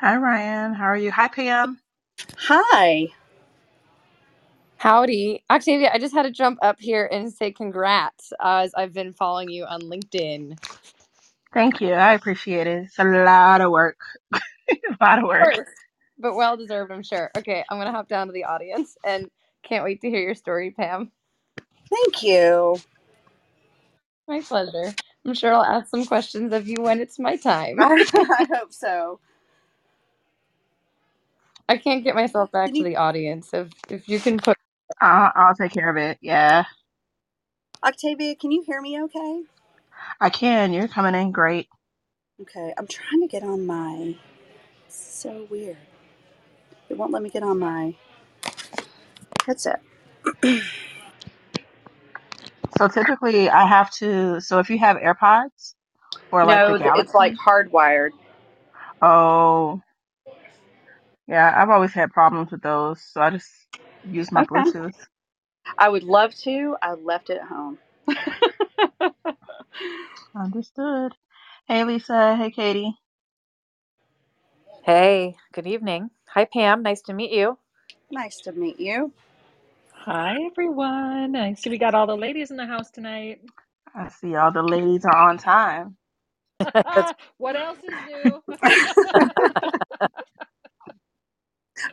Hi, Ryan. How are you? Hi, Pam. Hi. Howdy. Octavia, I just had to jump up here and say congrats as I've been following you on LinkedIn. Thank you. I appreciate it. It's a lot of work. A lot of work. Of course, but well deserved, I'm sure. Okay, I'm going to hop down to the audience and can't wait to hear your story, Pam. Thank you. My pleasure. I'm sure I'll ask some questions of you when it's my time. I hope so. I can't get myself back to the audience. If you can put... I'll take care of it. Yeah. Octavia, can you hear me okay? I can. You're coming in great. Okay. I'm trying to get on my... So weird. It won't let me get on my headset. So typically I have to... So if you have AirPods or like the Galaxy... It's like hardwired. Oh... Yeah, I've always had problems with those, so I just use my Bluetooth. I would love to. I left it at home. Understood. Hey, Lisa. Hey, Katie. Hey, good evening. Hi, Pam. Nice to meet you. Nice to meet you. Hi, everyone. I see we got all the ladies in the house tonight. I see all the ladies are on time. What else is new?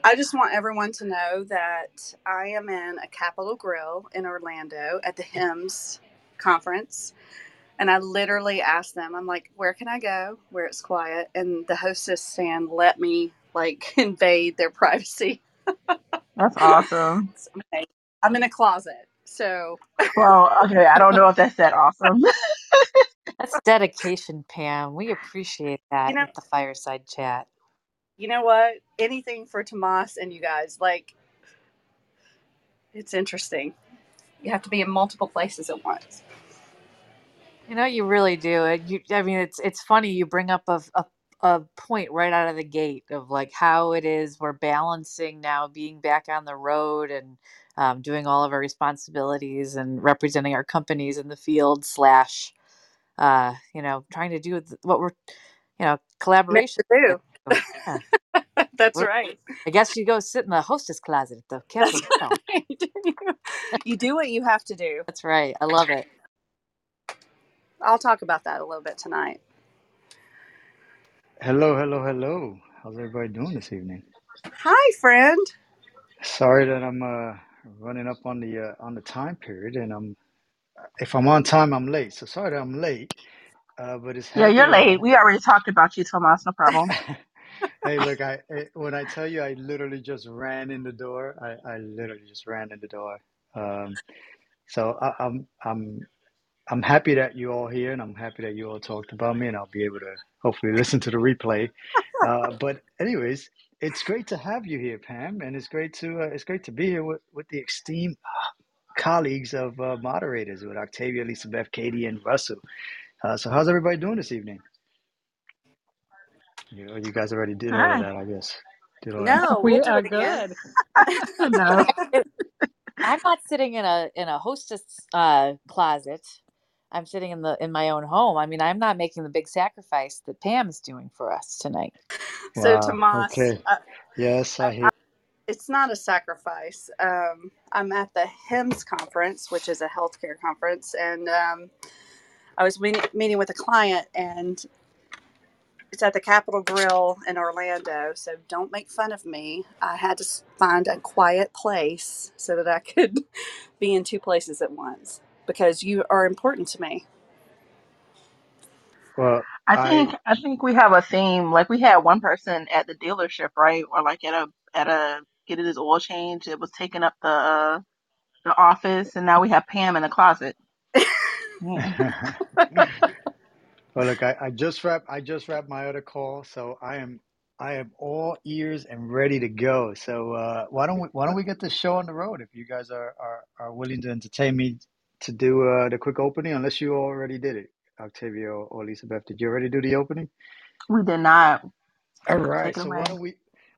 I just want everyone to know that I am in a Capitol Grill in Orlando at the HIMSS conference. And I literally asked them, I'm like, where can I go where it's quiet? And the hostess stand let me like invade their privacy. That's awesome. I'm in a closet. So, well, okay. I don't know if that's that awesome. That's dedication, Pam. We appreciate that at the fireside chat. You know what? Anything for Tomas and you guys. Like, it's interesting. You have to be in multiple places at once. You know, you really do. And it's funny you bring up a point right out of the gate of like how it is we're balancing now being back on the road and doing all of our responsibilities and representing our companies in the field slash, trying to do what we're, collaboration. Yeah. That's right. I guess you go sit in the hostess closet at the Capitol Grill. Right. You do what you have to do. That's right. I love it. I'll talk about that a little bit tonight. Hello. How's everybody doing this evening? Hi, friend. Sorry that I'm running up on the time period, and if I'm on time, I'm late. So sorry that I'm late. But it's yeah, you're late. We already talked about you, Tomas. No problem. Hey, look, when I tell you I literally just ran in the door, I literally just ran in the door. So I'm happy that you all here, and I'm happy that you all talked about me, and I'll be able to hopefully listen to the replay. But anyways, it's great to have you here, Pam, and it's great to be here with the esteemed colleagues of moderators, with Octavia, Lisa Beth, Katie, and Russell. So how's everybody doing this evening? You guys already did all of that, I guess. No, we are good. No. I'm not sitting in a hostess closet. I'm sitting in my own home. I mean, I'm not making the big sacrifice that Pam is doing for us tonight. Wow. So, Tomas, okay. Yes, I hear. It's not a sacrifice. I'm at the HIMSS conference, which is a healthcare conference, and I was meeting with a client, and it's at the Capitol Grill in Orlando, so don't make fun of me. I had to find a quiet place so that I could be in two places at once because you are important to me. Well, I think we have a theme. Like we had one person at the dealership, right, or like at a getting his oil change. It was taking up the office, and now we have Pam in the closet. Well, look, I just wrapped my other call, so I am all ears and ready to go. So why don't we get this show on the road if you guys are willing to entertain me to do the quick opening? Unless you already did it, Octavia or Lisa Beth, did you already do the opening? We did not. All right. So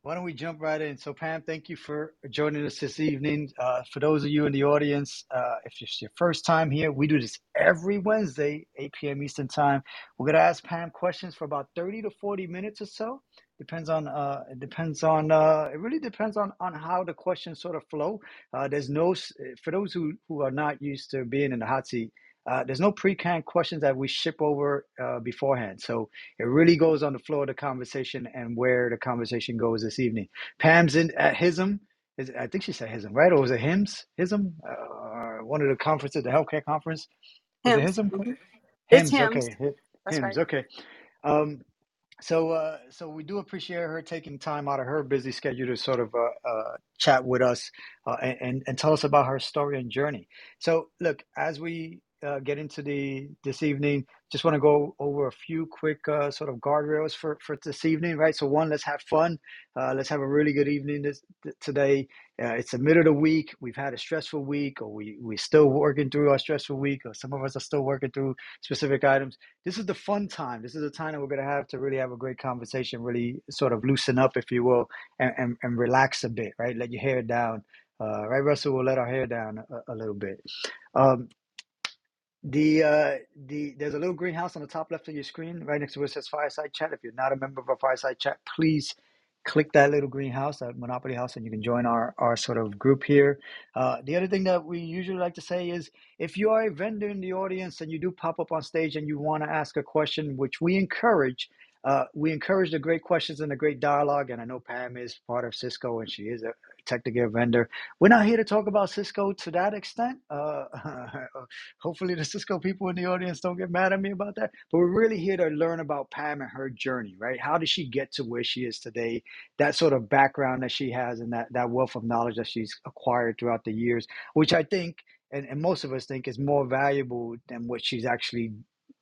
why don't we jump right in? So Pam, thank you for joining us this evening. For those of you in the audience, if it's your first time here, we do this every Wednesday, 8 p.m. Eastern time. We're going to ask Pam questions for about 30 to 40 minutes or so. It really depends on how the questions sort of flow. There's no, for those who are not used to being in the hot seat, there's no pre-canned questions that we ship over beforehand. So it really goes on the flow of the conversation and where the conversation goes this evening. Pam's in at HISM. I think she said HISM, right? Or was it HIMSS? HISM? One of the conferences, the healthcare conference. Was it HISM? Mm-hmm. It's HIMSS. Okay. HIMSS, right. Okay. So we do appreciate her taking time out of her busy schedule to sort of chat with us and tell us about her story and journey. So look, as we get into this evening, just want to go over a few quick sort of guardrails for this evening, right? So one, let's have fun. Let's have a really good evening today. It's the middle of the week. We've had a stressful week, or we're still working through our stressful week, or some of us are still working through specific items. This is the fun time. This is the time that we're going to really have a great conversation, really sort of loosen up, if you will, and relax a bit, right? Let your hair down, right, Russell? We'll let our hair down a little bit. There's a little greenhouse on the top left of your screen, right next to where it says Fireside Chat. If you're not a member of our Fireside Chat, please click that little greenhouse, that Monopoly house, and you can join our sort of group here. The other thing that we usually like to say is, if you are a vendor in the audience and you do pop up on stage and you want to ask a question, which we encourage the great questions and the great dialogue. And I know Pam is part of Cisco, and she is a technical vendor. We're not here to talk about Cisco to that extent. Hopefully the Cisco people in the audience don't get mad at me about that. But we're really here to learn about Pam and her journey, right? How did she get to where she is today? That sort of background that she has and that wealth of knowledge that she's acquired throughout the years, which I think, and most of us think, is more valuable than what she's actually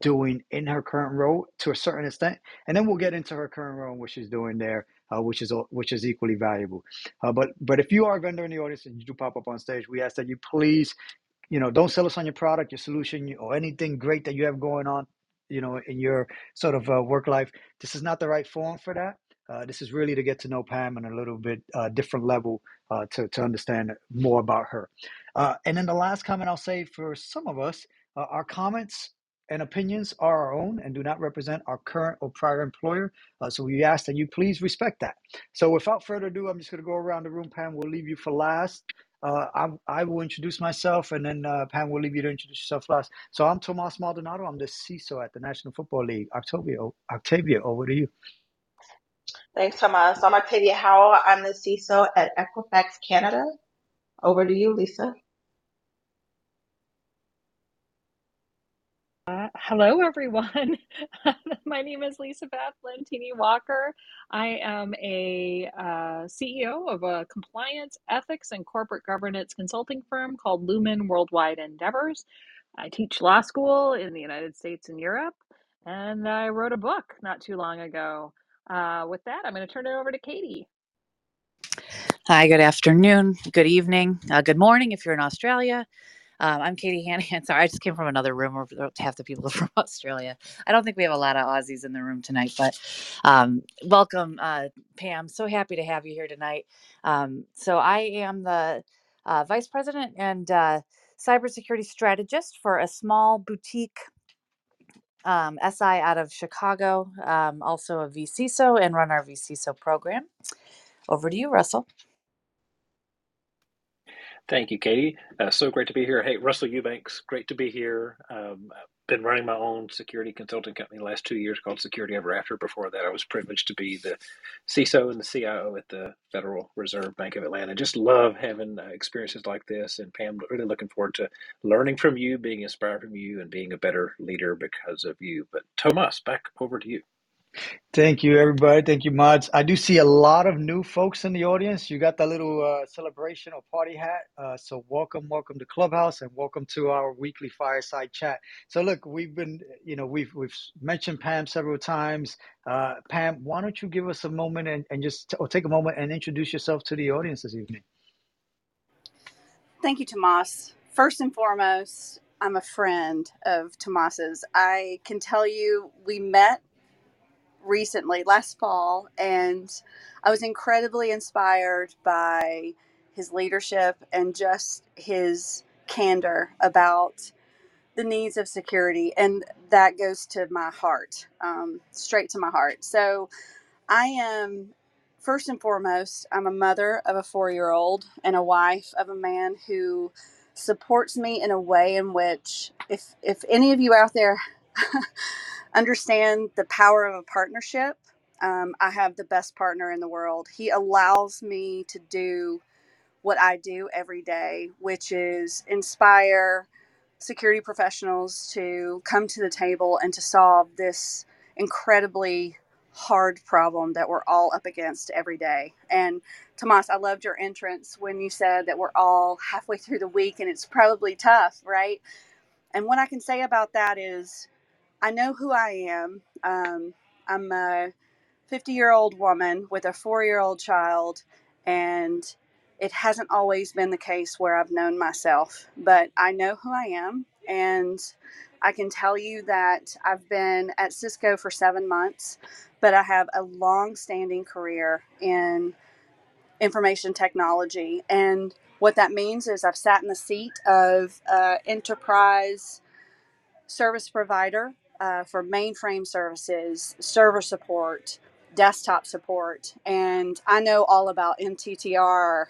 doing in her current role to a certain extent, and then we'll get into her current role and what she's doing there, which is equally valuable. But if you are a vendor in the audience and you do pop up on stage, we ask that you please, don't sell us on your product, your solution, or anything great that you have going on, in your sort of work life. This is not the right forum for that. This is really to get to know Pam on a little bit different level to understand more about her. And then the last comment I'll say for some of us, our comments and opinions are our own and do not represent our current or prior employer. So we ask that you please respect that. So without further ado, I'm just going to go around the room. Pam, we'll leave you for last. I will introduce myself, and then Pam will leave you to introduce yourself last. So I'm Tomas Maldonado. I'm the CISO at the National Football League. Octavia, over to you. Thanks, Tomas. I'm Octavia Howell. I'm the CISO at Equifax Canada. Over to you, Lisa. Hello, everyone. My name is Lisa Beth Lentini Walker. I am a CEO of a compliance, ethics, and corporate governance consulting firm called Lumen Worldwide Endeavors. I teach law school in the United States and Europe, and I wrote a book not too long ago. With that, I'm going to turn it over to Katie. Hi, good afternoon, good evening, good morning if you're in Australia. I'm Katie Hanahan. Sorry, I just came from another room where half the people are from Australia. I don't think we have a lot of Aussies in the room tonight, but welcome, Pam. So happy to have you here tonight. So I am the Vice President and Cybersecurity Strategist for a small boutique SI out of Chicago, also a vCISO, and run our vCISO program. Over to you, Russell. Thank you, Katie. So great to be here. Hey, Russell Eubanks, great to be here. I've been running my own security consulting company the last 2 years called Security Ever After. Before that, I was privileged to be the CISO and the CIO at the Federal Reserve Bank of Atlanta. Just love having experiences like this. And Pam, really looking forward to learning from you, being inspired from you, and being a better leader because of you. But Tomas, back over to you. Thank you, everybody. Thank you, Mods. I do see a lot of new folks in the audience. You got that little celebration or party hat. So welcome to Clubhouse, and welcome to our weekly Fireside Chat. So look, we've been, we've mentioned Pam several times. Pam, why don't you give us a moment and take a moment and introduce yourself to the audience this evening? Thank you, Tomas. First and foremost, I'm a friend of Tomas's. I can tell you we met recently, last fall, and I was incredibly inspired by his leadership and just his candor about the needs of security, and that goes to my heart, straight to my heart. So I am, first and foremost, I'm a mother of a 4-year-old and a wife of a man who supports me in a way in which, if any of you out there understand the power of a partnership, I have the best partner in the world. He allows me to do what I do every day, which is inspire security professionals to come to the table and to solve this incredibly hard problem that we're all up against every day. And Tomas, I loved your entrance when you said that we're all halfway through the week and it's probably tough, right? And what I can say about that is I know who I am. I'm a 50-year-old woman with a 4-year-old child, and it hasn't always been the case where I've known myself, but I know who I am. And I can tell you that I've been at Cisco for 7 months, but I have a long-standing career in information technology. And what that means is I've sat in the seat of enterprise service provider for mainframe services, server support, desktop support, and I know all about MTTR,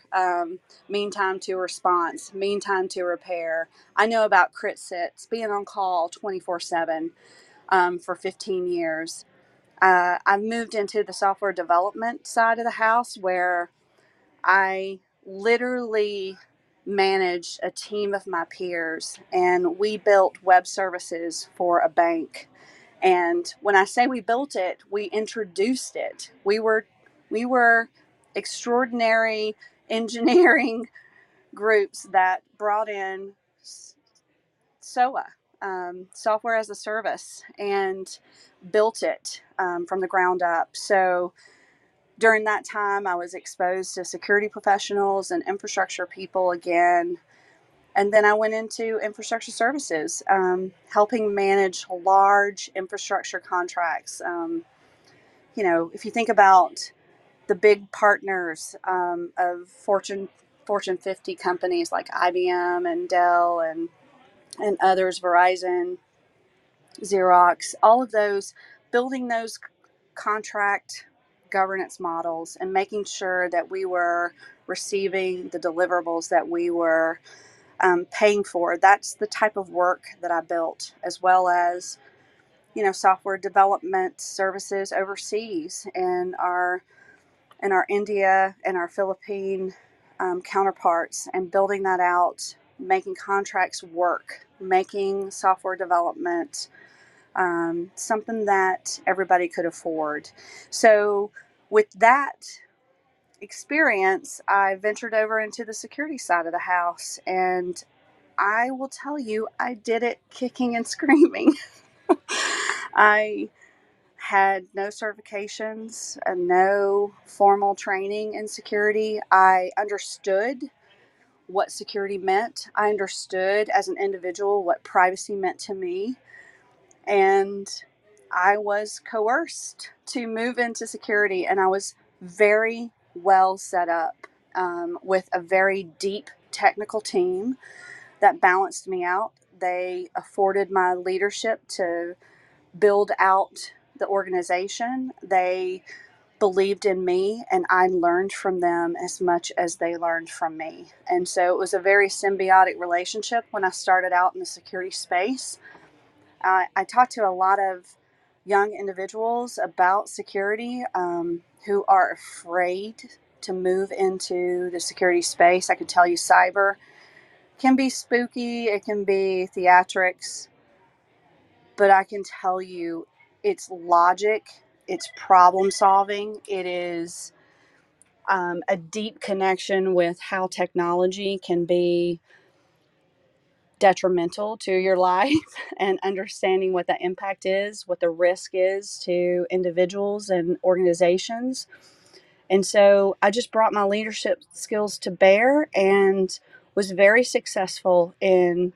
mean time to response, mean time to repair. I know about crit sits, being on call 24/7 for 15 years. I've moved into the software development side of the house where I literally managed a team of my peers, and we built web services for a bank. And when I say we built it, we introduced it. We were extraordinary engineering groups that brought in SOA, software as a service, and built it from the ground up. So during that time, I was exposed to security professionals and infrastructure people again. And then I went into infrastructure services, helping manage large infrastructure contracts. You know, if you think about the big partners of Fortune 50 companies like IBM and Dell and others, Verizon, Xerox, all of those, building those contract governance models and making sure that we were receiving the deliverables that we were paying for. That's the type of work that I built, as well as, you know, software development services overseas in our India and our Philippine counterparts, and building that out, making contracts work, making software development something that everybody could afford. So with that experience, I ventured over into the security side of the house, and I will tell you, I did it kicking and screaming. I had no certifications and no formal training in security. I understood what security meant. I understood as an individual what privacy meant to me, and I was coerced to move into security, and I was very well set up with a very deep technical team that balanced me out. They afforded my leadership to build out the organization. They believed in me, and I learned from them as much as they learned from me. And so it was a very symbiotic relationship when I started out in the security space. I talked to a lot of young individuals about security who are afraid to move into the security space. I can tell you cyber can be spooky, it can be theatrics, but I can tell you it's logic, it's problem solving, it is a deep connection with how technology can be detrimental to your life, and understanding what the impact is, what the risk is to individuals and organizations. And so I just brought my leadership skills to bear and was very successful in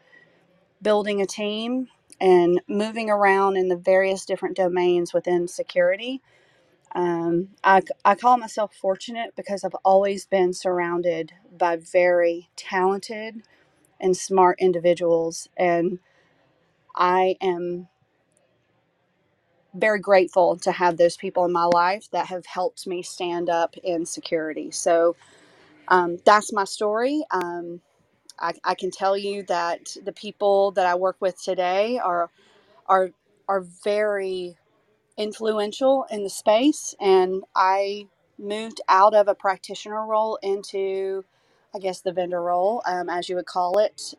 building a team and moving around in the various different domains within security. I call myself fortunate because I've always been surrounded by very talented and smart individuals. And I am very grateful to have those people in my life that have helped me stand up in security. So that's my story. I can tell you that the people that I work with today are very influential in the space. And I moved out of a practitioner role into, I guess, the vendor role, as you would call it,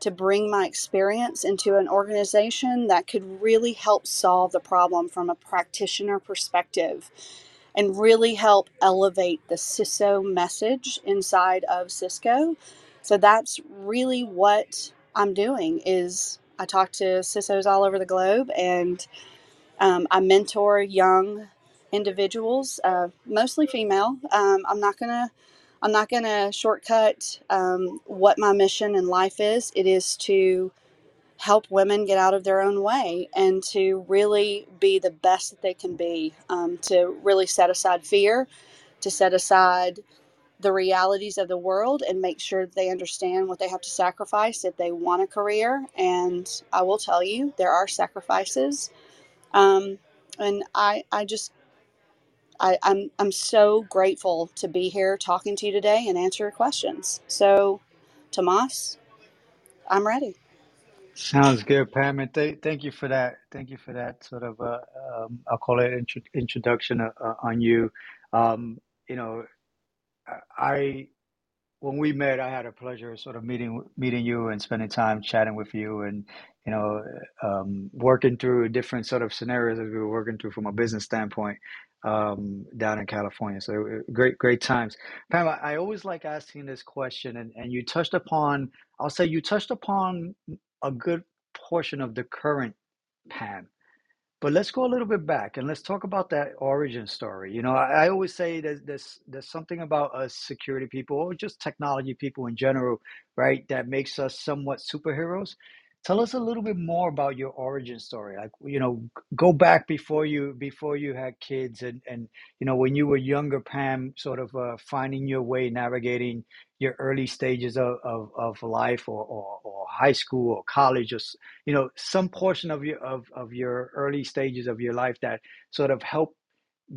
to bring my experience into an organization that could really help solve the problem from a practitioner perspective and really help elevate the CISO message inside of Cisco. So that's really what I'm doing is I talk to CISOs all over the globe, and I mentor young individuals, mostly female. I'm not gonna shortcut what my mission in life is. It is to help women get out of their own way and to really be the best that they can be, to really set aside fear, to set aside the realities of the world and make sure that they understand what they have to sacrifice if they want a career. And I will tell you, there are sacrifices. And I'm so grateful to be here talking to you today and answer your questions. So, Tomas, I'm ready. Sounds good, Pam, and thank you for that. Thank you for that sort of I'll call it introduction on you. You know, I when we met, I had a pleasure sort of meeting you and spending time chatting with you, and you know, working through different sort of scenarios as we were working through from a business standpoint. Down in California. So great times. Pam, I always like asking this question, and you touched upon, I'll say you touched upon a good portion of the current Pam, but let's go a little bit back and let's talk about that origin story. You know, I always say that there's something about us security people or just technology people in general, right, that makes us somewhat superheroes. Tell us a little bit more about your origin story. Like, you know, go back before you had kids and you know, when you were younger, Pam, sort of finding your way, navigating your early stages of life or high school or college, or, you know, some portion of your early stages of your life that sort of helped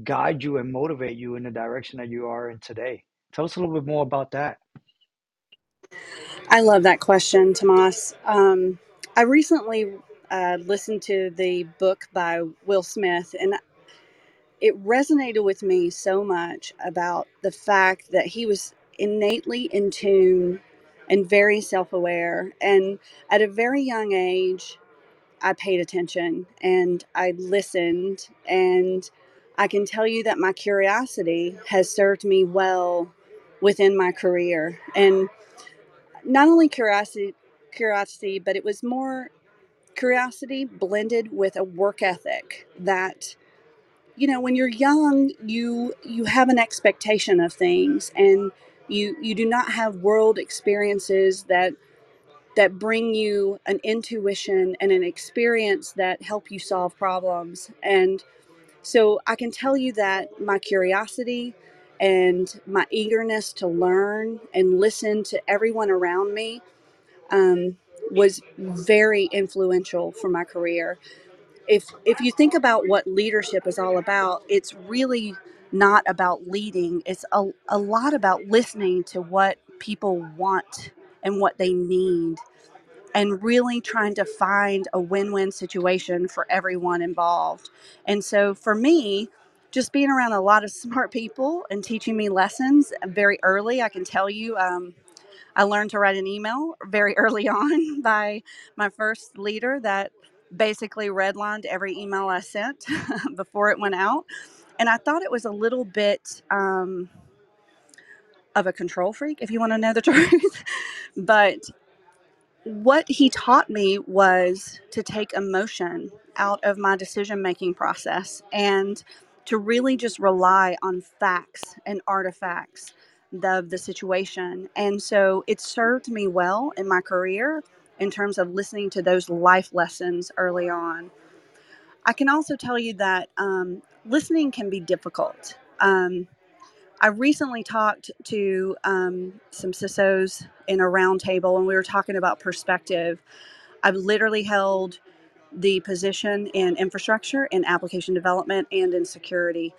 guide you and motivate you in the direction that you are in today. Tell us a little bit more about that. I love that question, Tomas. I recently listened to the book by Will Smith, and it resonated with me so much about the fact that he was innately in tune and very self-aware. And at a very young age, I paid attention and I listened. And I can tell you that my curiosity has served me well within my career. And not only curiosity, but it was more curiosity blended with a work ethic that, you know, when you're young, you have an expectation of things, and you do not have world experiences that bring you an intuition and an experience that help you solve problems. And so I can tell you that my curiosity and my eagerness to learn and listen to everyone around me was very influential for my career. If you think about what leadership is all about, it's really not about leading. It's a lot about listening to what people want and what they need, and really trying to find a win-win situation for everyone involved. And so for me, just being around a lot of smart people and teaching me lessons very early. I can tell you, I learned to write an email very early on by my first leader that basically redlined every email I sent before it went out. And I thought it was a little bit of a control freak, if you want to know the truth. But what he taught me was to take emotion out of my decision-making process and to really just rely on facts and artifacts of the situation. And so it served me well in my career in terms of listening to those life lessons early on. I can also tell you that listening can be difficult. I recently talked to some CISOs in a round table, and we were talking about perspective. I've literally held the position in infrastructure, in application development, and in security.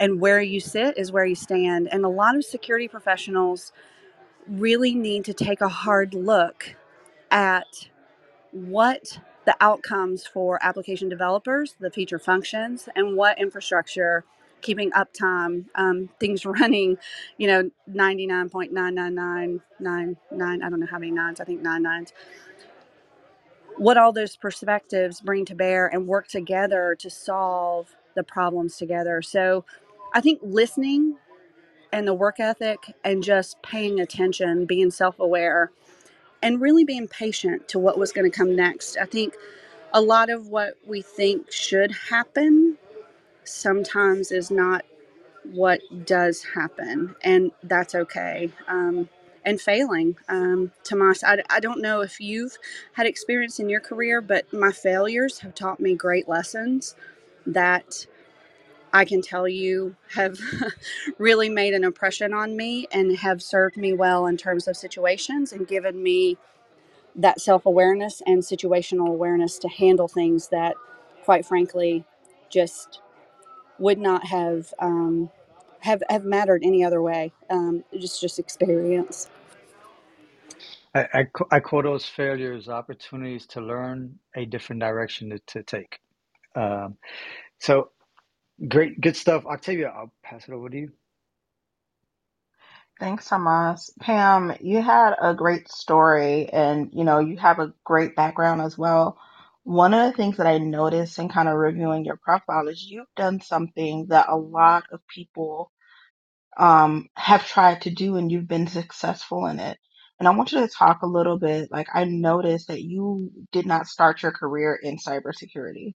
And where you sit is where you stand. And a lot of security professionals really need to take a hard look at what the outcomes for application developers, the feature functions, and what infrastructure, keeping uptime, things running, 99.99999, I don't know how many nines, I think nine nines. What all those perspectives bring to bear and work together to solve the problems together. So I think listening and the work ethic and just paying attention, being self-aware, and really being patient to what was going to come next. I think a lot of what we think should happen sometimes is not what does happen, and that's okay. And failing. Tomas, I don't know if you've had experience in your career, but my failures have taught me great lessons that I can tell you have really made an impression on me and have served me well in terms of situations and given me that self-awareness and situational awareness to handle things that, quite frankly, just would not have mattered any other way. Just experience. I call those failures opportunities to learn a different direction to take. So great, good stuff. Octavia, I'll pass it over to you. Thanks, Tomas. Pam, you had a great story and, you have a great background as well. One of the things that I noticed in kind of reviewing your profile is you've done something that a lot of people have tried to do and you've been successful in it. And I want you to talk a little bit, I noticed that you did not start your career in cybersecurity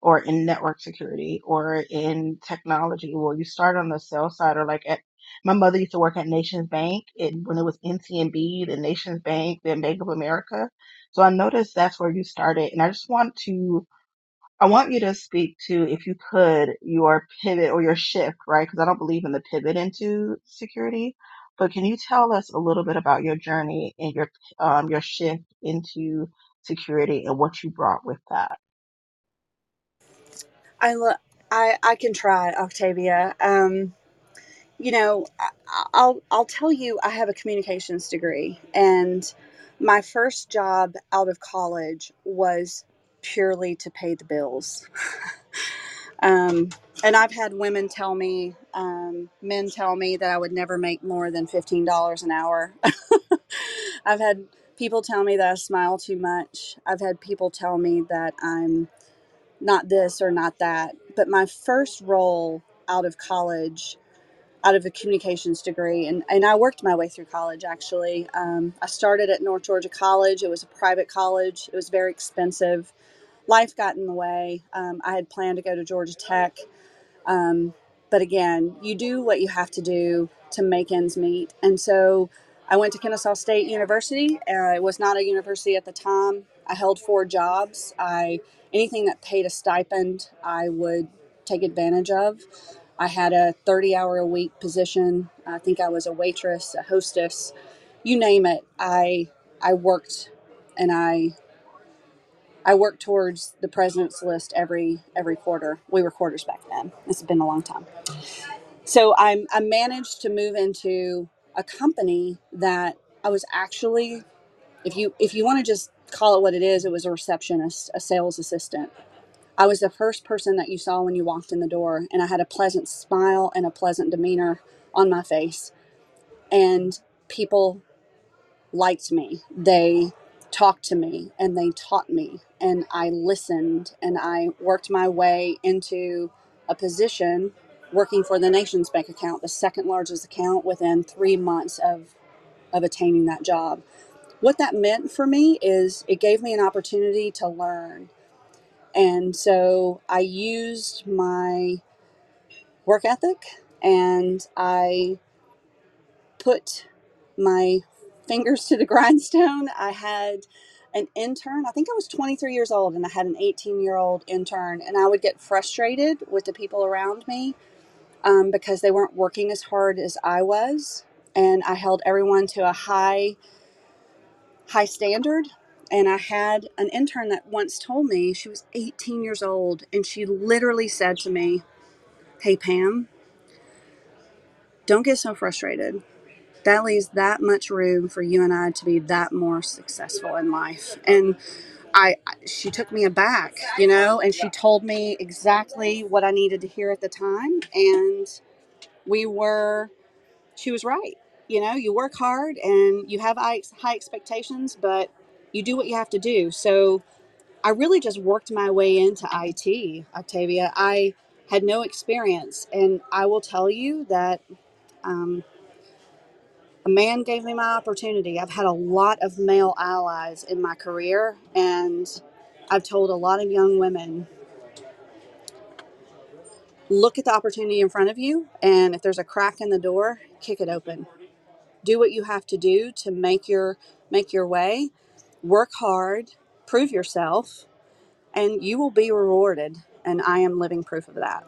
or in network security or in technology. Well, you started on the sales side, or my mother used to work at Nations Bank when it was NCB, then Nations Bank, then Bank of America. So I noticed that's where you started. And I just want you to speak to, if you could, your pivot or your shift, right? Because I don't believe in the pivot into security, but can you tell us a little bit about your journey and your shift into security and what you brought with that? I can try, Octavia. I'll tell you, I have a communications degree, and my first job out of college was purely to pay the bills. And I've had women tell me, men tell me that I would never make more than $15 an hour. I've had people tell me that I smile too much. I've had people tell me that I'm not this or not that. But my first role out of college, out of a communications degree, and I worked my way through college, actually. I started at North Georgia College. It was a private college. It was very expensive. Life got in the way. I had planned to go to Georgia Tech. But again, you do what you have to do to make ends meet. And so I went to Kennesaw State University. It was not a university at the time. I held 4 jobs. Anything that paid a stipend, I would take advantage of. I had a 30-hour-a-week position. I think I was a waitress, a hostess, you name it. I worked, and I worked towards the president's list every quarter. We were quarters back then. It's been a long time. So I managed to move into a company that I was actually, if you want to just call it what it is, it was a receptionist, a sales assistant. I was the first person that you saw when you walked in the door, and I had a pleasant smile and a pleasant demeanor on my face. And people liked me. They talked to me, and they taught me, and I listened, and I worked my way into a position working for the Nations Bank account, the second largest account, within 3 months of attaining that job. What that meant for me is it gave me an opportunity to learn. And so I used my work ethic, and I put my fingers to the grindstone. I had an intern. I think I was 23 years old, and I had an 18-year-old intern. And I would get frustrated with the people around me because they weren't working as hard as I was. And I held everyone to a high standard. And I had an intern that once told me, she was 18 years old, and she literally said to me, "Hey, Pam, don't get so frustrated. That leaves that much room for you and I to be that more successful in life." And she took me aback, and she told me exactly what I needed to hear at the time. And she was right. You work hard and you have high expectations, but you do what you have to do. So I really just worked my way into IT, Octavia. I had no experience. And I will tell you that a man gave me my opportunity. I've had a lot of male allies in my career, and I've told a lot of young women, look at the opportunity in front of you, and if there's a crack in the door, kick it open. Do what you have to do to make your way, work hard, prove yourself, and you will be rewarded. And I am living proof of that.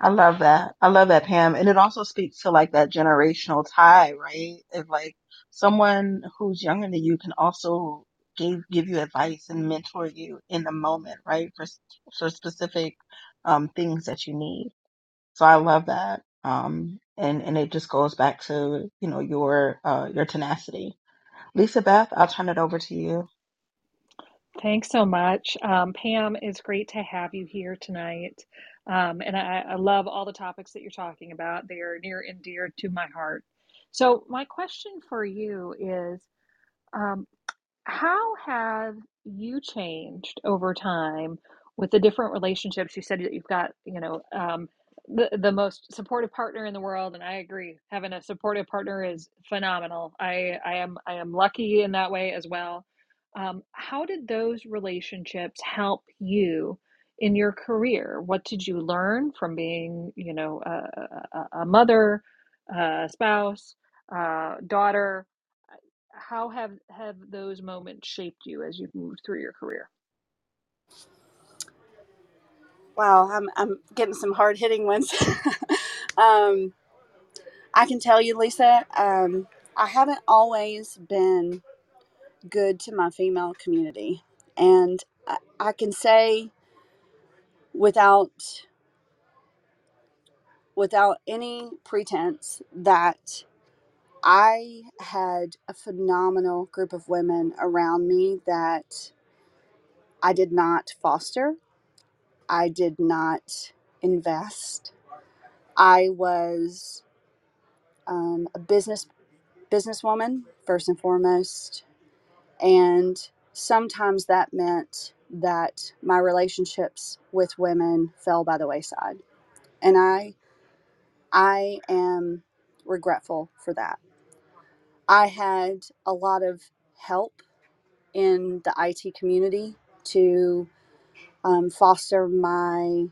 I love that. I love that, Pam. And it also speaks to like that generational tie, right? If like someone who's younger than you can also give you advice and mentor you in the moment, right? For specific things that you need. So I love that. And it just goes back to, your tenacity. Lisa Beth, I'll turn it over to you. Thanks so much. Pam, it's great to have you here tonight. And I love all the topics that you're talking about. They are near and dear to my heart. So my question for you is, how have you changed over time with the different relationships? You said that you've got, the most supportive partner in the world. And I agree, having a supportive partner is phenomenal. I am lucky in that way as well. How did those relationships help you in your career? What did you learn from being, a mother, a spouse, daughter? How have those moments shaped you as you've moved through your career? Wow, I'm getting some hard hitting ones. I can tell you, Lisa, I haven't always been good to my female community. And I can say without any pretense that I had a phenomenal group of women around me that I did not foster. I did not invest. I was a businesswoman first and foremost, and sometimes that meant that my relationships with women fell by the wayside, and I am regretful for that. I had a lot of help in the IT community to foster my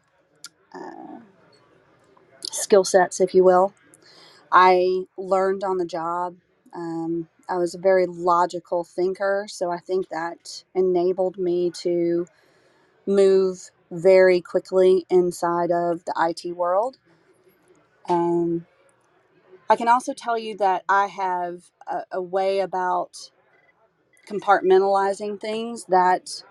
skill sets, if you will. I learned on the job. I was a very logical thinker, so I think that enabled me to move very quickly inside of the IT world. I can also tell you that I have a way about compartmentalizing things that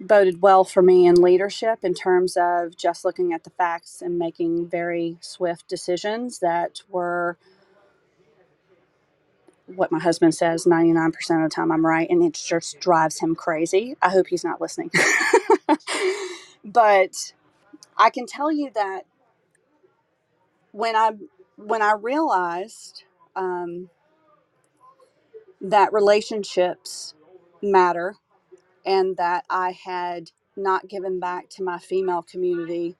boded well for me in leadership in terms of just looking at the facts and making very swift decisions that were what my husband says 99% of the time I'm right, and it just drives him crazy. I hope he's not listening. But I can tell you that when I realized that relationships matter and that I had not given back to my female community,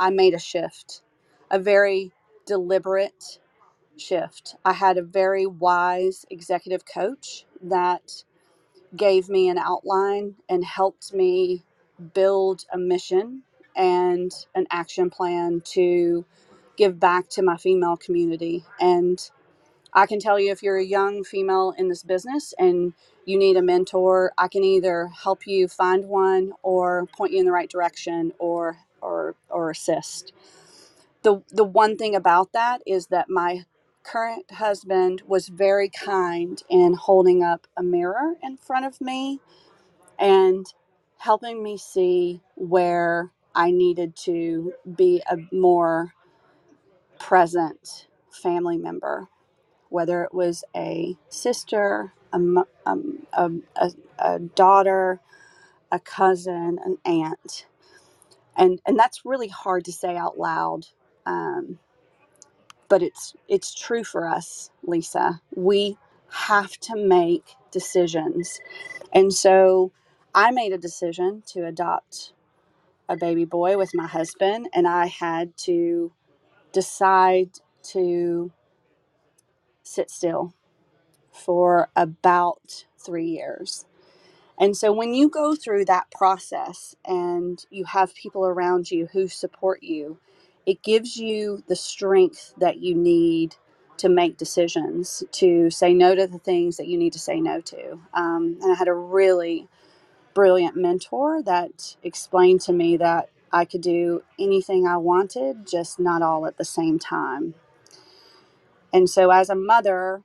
I made a shift, a very deliberate shift. I had a very wise executive coach that gave me an outline and helped me build a mission and an action plan to give back to my female community. And I can tell you, if you're a young female in this business and you need a mentor, I can either help you find one or point you in the right direction or assist. The one thing about that is that my current husband was very kind in holding up a mirror in front of me and helping me see where I needed to be a more present family member, whether it was a sister, a daughter, a cousin, an aunt. And that's really hard to say out loud, but it's true for us, Lisa. We have to make decisions. And so I made a decision to adopt a baby boy with my husband, and I had to decide to sit still for about 3 years. And so when you go through that process and you have people around you who support you, it gives you the strength that you need to make decisions, to say no to the things that you need to say no to. And I had a really brilliant mentor that explained to me that I could do anything I wanted, just not all at the same time. And so as a mother,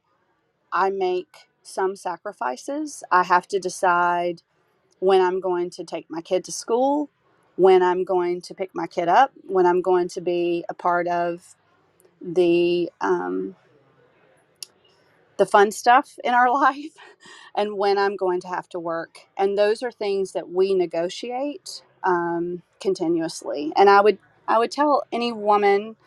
I make some sacrifices. I have to decide when I'm going to take my kid to school, when I'm going to pick my kid up, when I'm going to be a part of the fun stuff in our life, and when I'm going to have to work. And those are things that we negotiate continuously. And I would tell any woman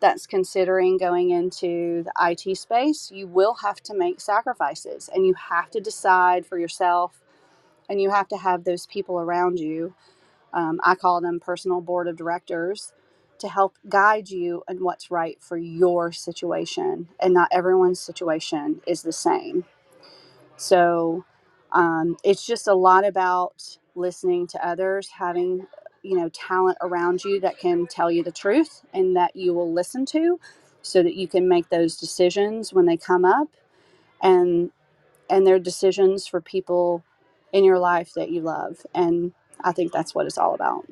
that's considering going into the IT space, you will have to make sacrifices, and you have to decide for yourself, and you have to have those people around you. I call them personal board of directors to help guide you in what's right for your situation. And not everyone's situation is the same. So it's just a lot about listening to others, having talent around you that can tell you the truth and that you will listen to, so that you can make those decisions when they come up, and they're decisions for people in your life that you love. And I think that's what it's all about.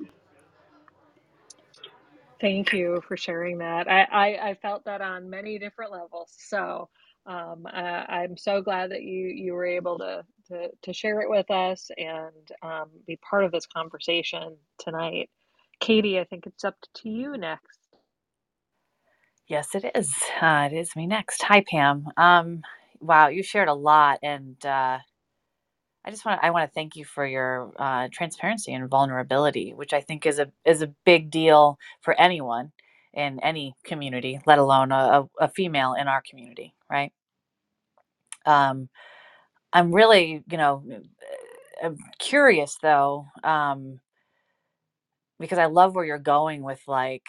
Thank you for sharing that. I felt that on many different levels. So I'm so glad that you were able to share it with us and be part of this conversation tonight. Katie, I think it's up to you next. Yes, it is. It is me next. Hi, Pam. Wow, you shared a lot, and I want to thank you for your transparency and vulnerability, which I think is a big deal for anyone in any community, let alone a female in our community, right? I'm really, I'm curious though, because I love where you're going with, like,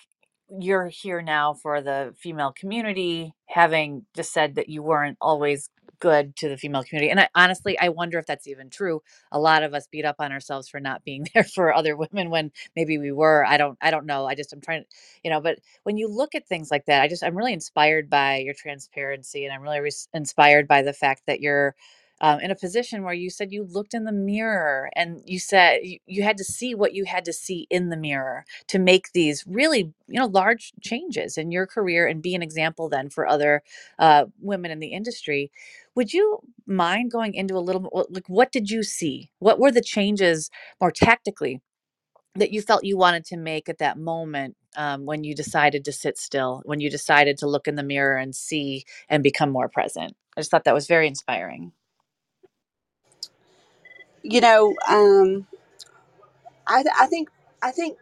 you're here now for the female community, having just said that you weren't always good to the female community. And I honestly wonder if that's even true. A lot of us beat up on ourselves for not being there for other women when maybe we were. I don't know. I'm trying to, but when you look at things like that, I'm really inspired by your transparency, and I'm really inspired by the fact that you're in a position where you said you looked in the mirror, and you said you had to see what you had to see in the mirror to make these really, large changes in your career and be an example then for other women in the industry. Would you mind going into a little bit, like, what did you see? What were the changes more tactically that you felt you wanted to make at that moment when you decided to sit still, when you decided to look in the mirror and see and become more present? I just thought that was very inspiring. I think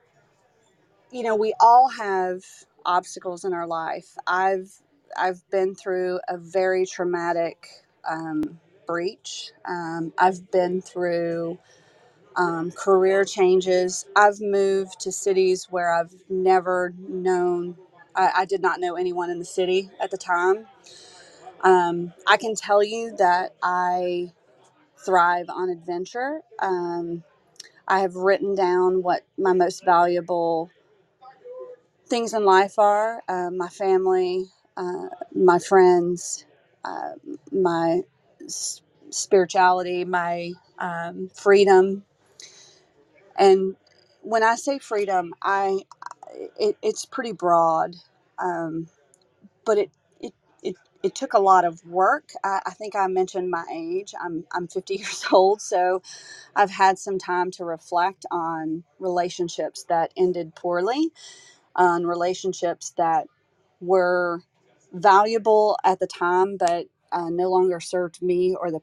we all have obstacles in our life. I've been through a very traumatic breach. I've been through career changes. I've moved to cities where I've never known. I did not know anyone in the city at the time. I can tell you that I thrive on adventure. I have written down what my most valuable things in life are, my family, my friends, my spirituality, my freedom. And when I say freedom, it's pretty broad, but it It took a lot of work. I think I mentioned my age. I'm 50 years old, so I've had some time to reflect on relationships that ended poorly, on relationships that were valuable at the time, but no longer served me or the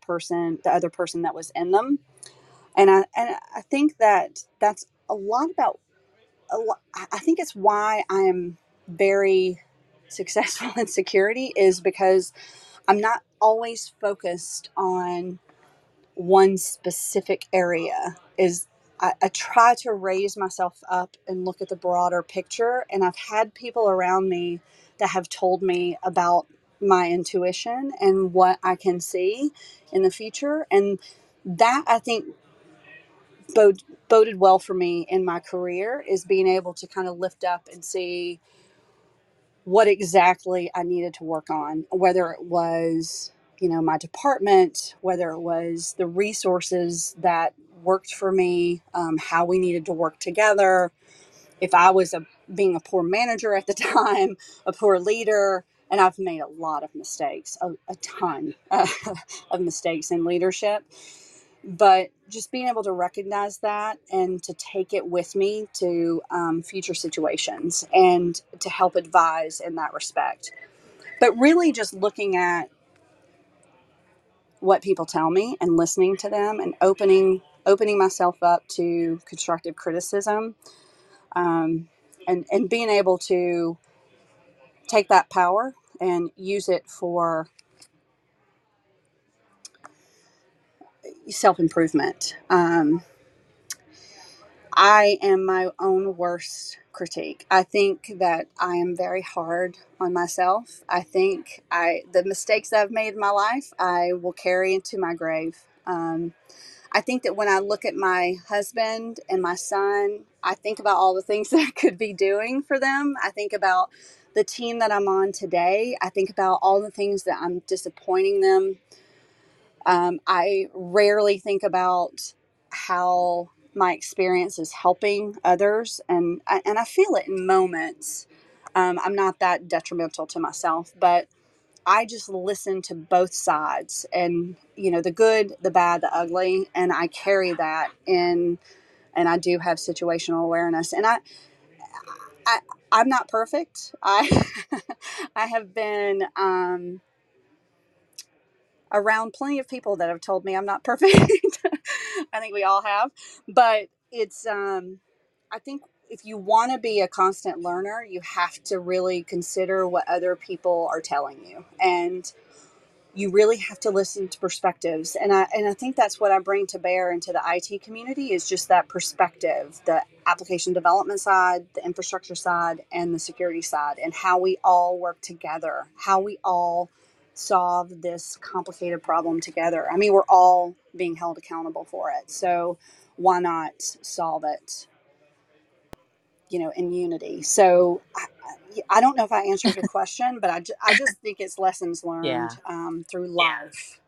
other person that was in them. And I think that that's a lot about. I think it's why I am very successful in security, is because I'm not always focused on one specific area. I try to raise myself up and look at the broader picture. And I've had people around me that have told me about my intuition and what I can see in the future. And that, I think, boded well for me in my career, is being able to kind of lift up and see what exactly I needed to work on, whether it was, my department, whether it was the resources that worked for me, how we needed to work together. If I was being a poor manager at the time, a poor leader, and I've made a lot of mistakes, a ton of mistakes in leadership. But just being able to recognize that and to take it with me to future situations and to help advise in that respect. But really just looking at what people tell me and listening to them and opening myself up to constructive criticism, and being able to take that power and use it for self-improvement. I am my own worst critique. I think that I am very hard on myself. I think the mistakes that I've made in my life, I will carry into my grave. I think that when I look at my husband and my son, I think about all the things that I could be doing for them. I think about the team that I'm on today. I think about all the things that I'm disappointing them. I rarely think about how my experience is helping others, and I feel it in moments. I'm not that detrimental to myself, but I just listen to both sides, and the good, the bad, the ugly, and I carry that in, and I do have situational awareness, and I'm not perfect. I have been around plenty of people that have told me I'm not perfect. I think we all have, but it's, I think if you want to be a constant learner, you have to really consider what other people are telling you, and you really have to listen to perspectives. And I think that's what I bring to bear into the IT community, is just that perspective, the application development side, the infrastructure side, and the security side, and how we all work together, how we all solve this complicated problem together. I mean, we're all being held accountable for it. So why not solve it, in unity? So I don't know if I answered your question, but I just think it's lessons learned through life.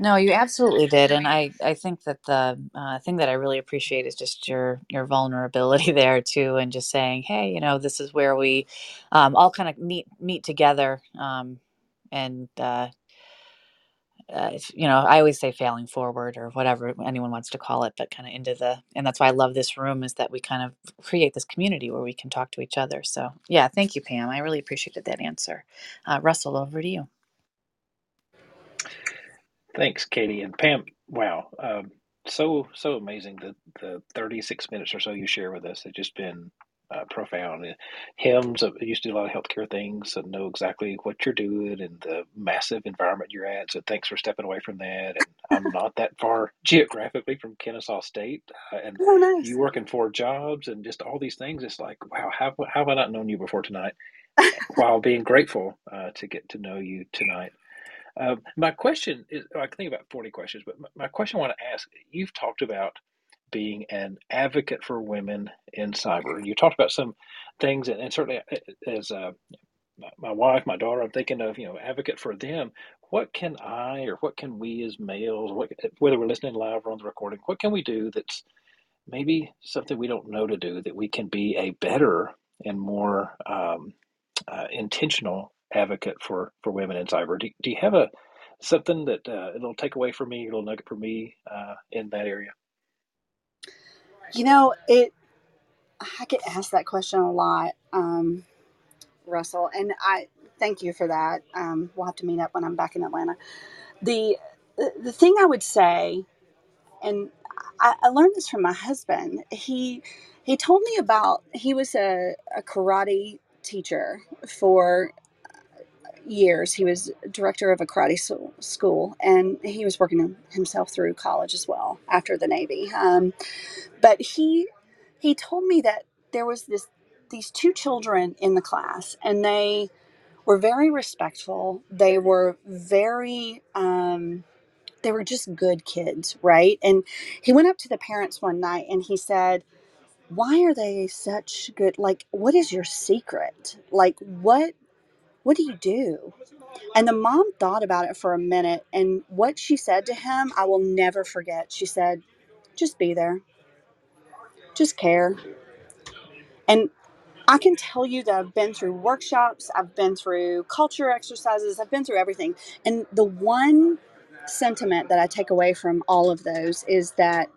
No, you absolutely did. And I think that the thing that I really appreciate is just your vulnerability there too. And just saying, hey, this is where we all kind of meet together. I always say failing forward, or whatever anyone wants to call it, but kind of and that's why I love this room, is that we kind of create this community where we can talk to each other. So yeah, thank you, Pam. I really appreciated that answer. Russell, over to you. Thanks, Katie and Pam. Wow. So amazing. The 36 minutes or so you share with us, it's just been profound. HIMSS, I used to do a lot of healthcare things, so know exactly what you're doing and the massive environment you're at. So thanks for stepping away from that. And I'm not that far geographically from Kennesaw State, and oh, nice. You working 4 jobs and just all these things. It's like, wow, how have I not known you before tonight? While being grateful to get to know you tonight. My question is, I can think about 40 questions, but my question I want to ask, you've talked about being an advocate for women in cyber. And you talked about some things, and certainly as my wife, my daughter, I'm thinking of, advocate for them. What can I, or what can we as males, whether we're listening live or on the recording, what can we do that's maybe something we don't know to do, that we can be a better and more intentional advocate for women in cyber. Do you have something that a little takeaway for me, a little nugget for me in that area? You know, I get asked that question a lot, Russell, and I thank you for that. We'll have to meet up when I'm back in Atlanta. The thing I would say, and I learned this from my husband. He told me about, he was a karate teacher for years. He was director of a karate school, and he was working himself through college as well after the Navy. But he told me that there was these two children in the class, and they were very respectful. They were very, they were just good kids, right? And he went up to the parents one night and he said, "Why are they such good? Like, what is your secret? Like, what do you do?" And the mom thought about it for a minute, and what she said to him, I will never forget. She said, "Just be there. Just care." And I can tell you that I've been through workshops, I've been through culture exercises, I've been through everything. And the one sentiment that I take away from all of those is that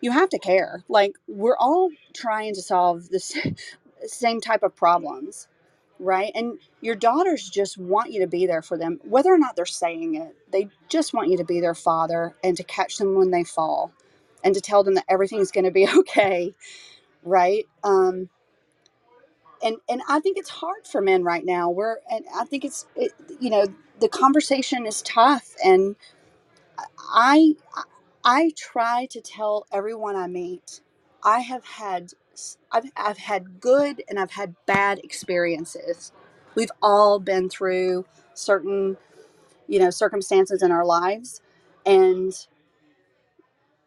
you have to care. Like, we're all trying to solve the same type of problems, right? And your daughters just want you to be there for them, whether or not they're saying it. They just want you to be their father and to catch them when they fall and to tell them that everything's going to be okay, right? And I think it's hard for men right now. I think it's you know, the conversation is tough, and I try to tell everyone I meet, I've had good and I've had bad experiences. We've all been through certain, you know, circumstances in our lives, and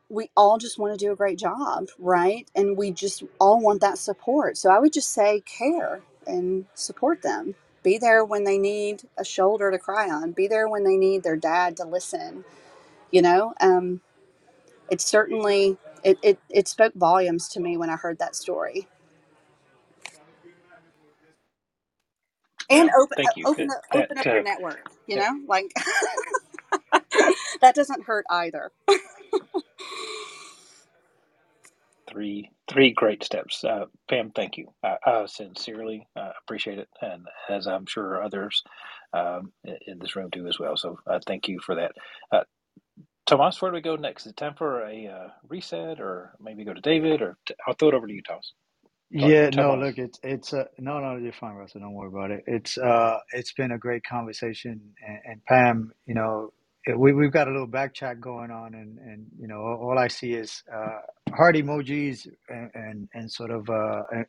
we all just want to do a great job, right? And we just all want that support. So I would just say care and support them. Be there when they need a shoulder to cry on. Be there when they need their dad to listen. You know, it certainly, it spoke volumes to me when I heard that story. And open up your network, you know, like that doesn't hurt either. Three great steps. Pam, thank you. I sincerely appreciate it. And as I'm sure others in this room do as well. So thank you for that. Tomas, where do we go next? Is it time for a reset, or maybe go to David, or I'll throw it over to you, Tomas. Yeah, Tomas. No, look, it's you're fine, Russell. Don't worry about it. It's been a great conversation, and Pam, you know, we've got a little back chat going on, and you know, all I see is heart emojis and sort of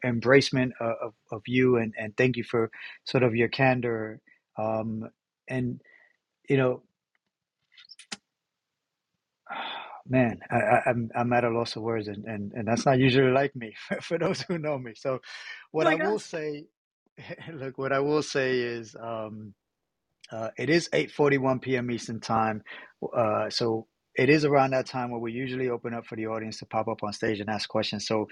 embracement of you, and thank you for sort of your candor, and you know. Man, I'm at a loss of words, and that's not usually like me for those who know me. So what I will say, look, what I will say is it is 8:41 p.m. Eastern time. So it is around that time where we usually open up for the audience to pop up on stage and ask questions. So